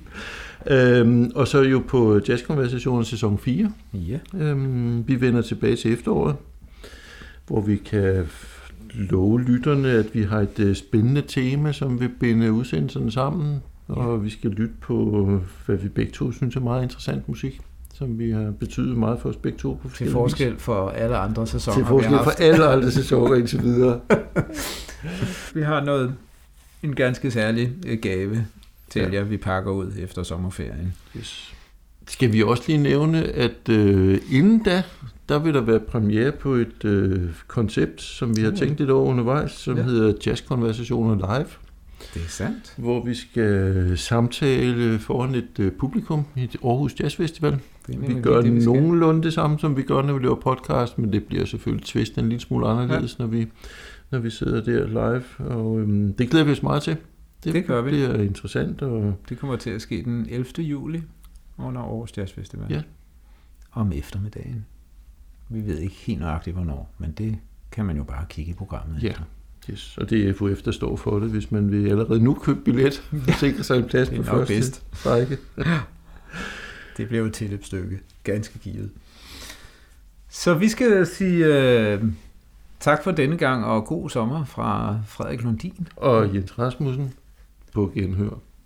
Øhm, og så jo på Jazzkonversationen sæson fire. Yeah. Øhm, vi vender tilbage til efteråret, hvor vi kan love lytterne, at vi har et spændende tema, som vil binde udsendelserne sammen, og yeah. vi skal lytte på, hvad vi begge to synes er meget interessant musik, som vi har betydet meget for os begge to. På til forskel vis. For alle andre sæsoner. Til forskel for alle andre sæsoner indtil videre. Vi har noget, en ganske særlig gave til jer, ja. Vi pakker ud efter sommerferien. Yes. Skal vi også lige nævne, at øh, inden da, der vil der være premiere på et øh, koncept, som vi har tænkt lidt over undervejs, som ja. Hedder Jazzkonversationer Live. Det er sandt. Hvor vi skal samtale foran et øh, publikum i et Aarhus Jazz Festival. Vi gør det, vi nogenlunde det samme, som vi gør, når vi laver podcast, men det bliver selvfølgelig tvistet en lille smule anderledes, ja. når vi... når vi sidder der live, og øhm, det glæder vi os meget til. Det, det gør vi. Det bliver interessant. Og... det kommer til at ske den ellevte juli under Aarhus Jazz Festival. Ja. Om eftermiddagen. Vi ved ikke helt nøjagtigt, hvornår, men det kan man jo bare kigge i programmet. Ja, yes. Og det er F U F, der står for det, hvis man vil allerede nu købe billet og sikre sig en plads på første række. Det bliver jo et tilløbsstykke. Ganske givet. Så vi skal sige... Øh... tak for denne gang, og god sommer fra Frederik Lundin. Og Jens Rasmussen, på genhør.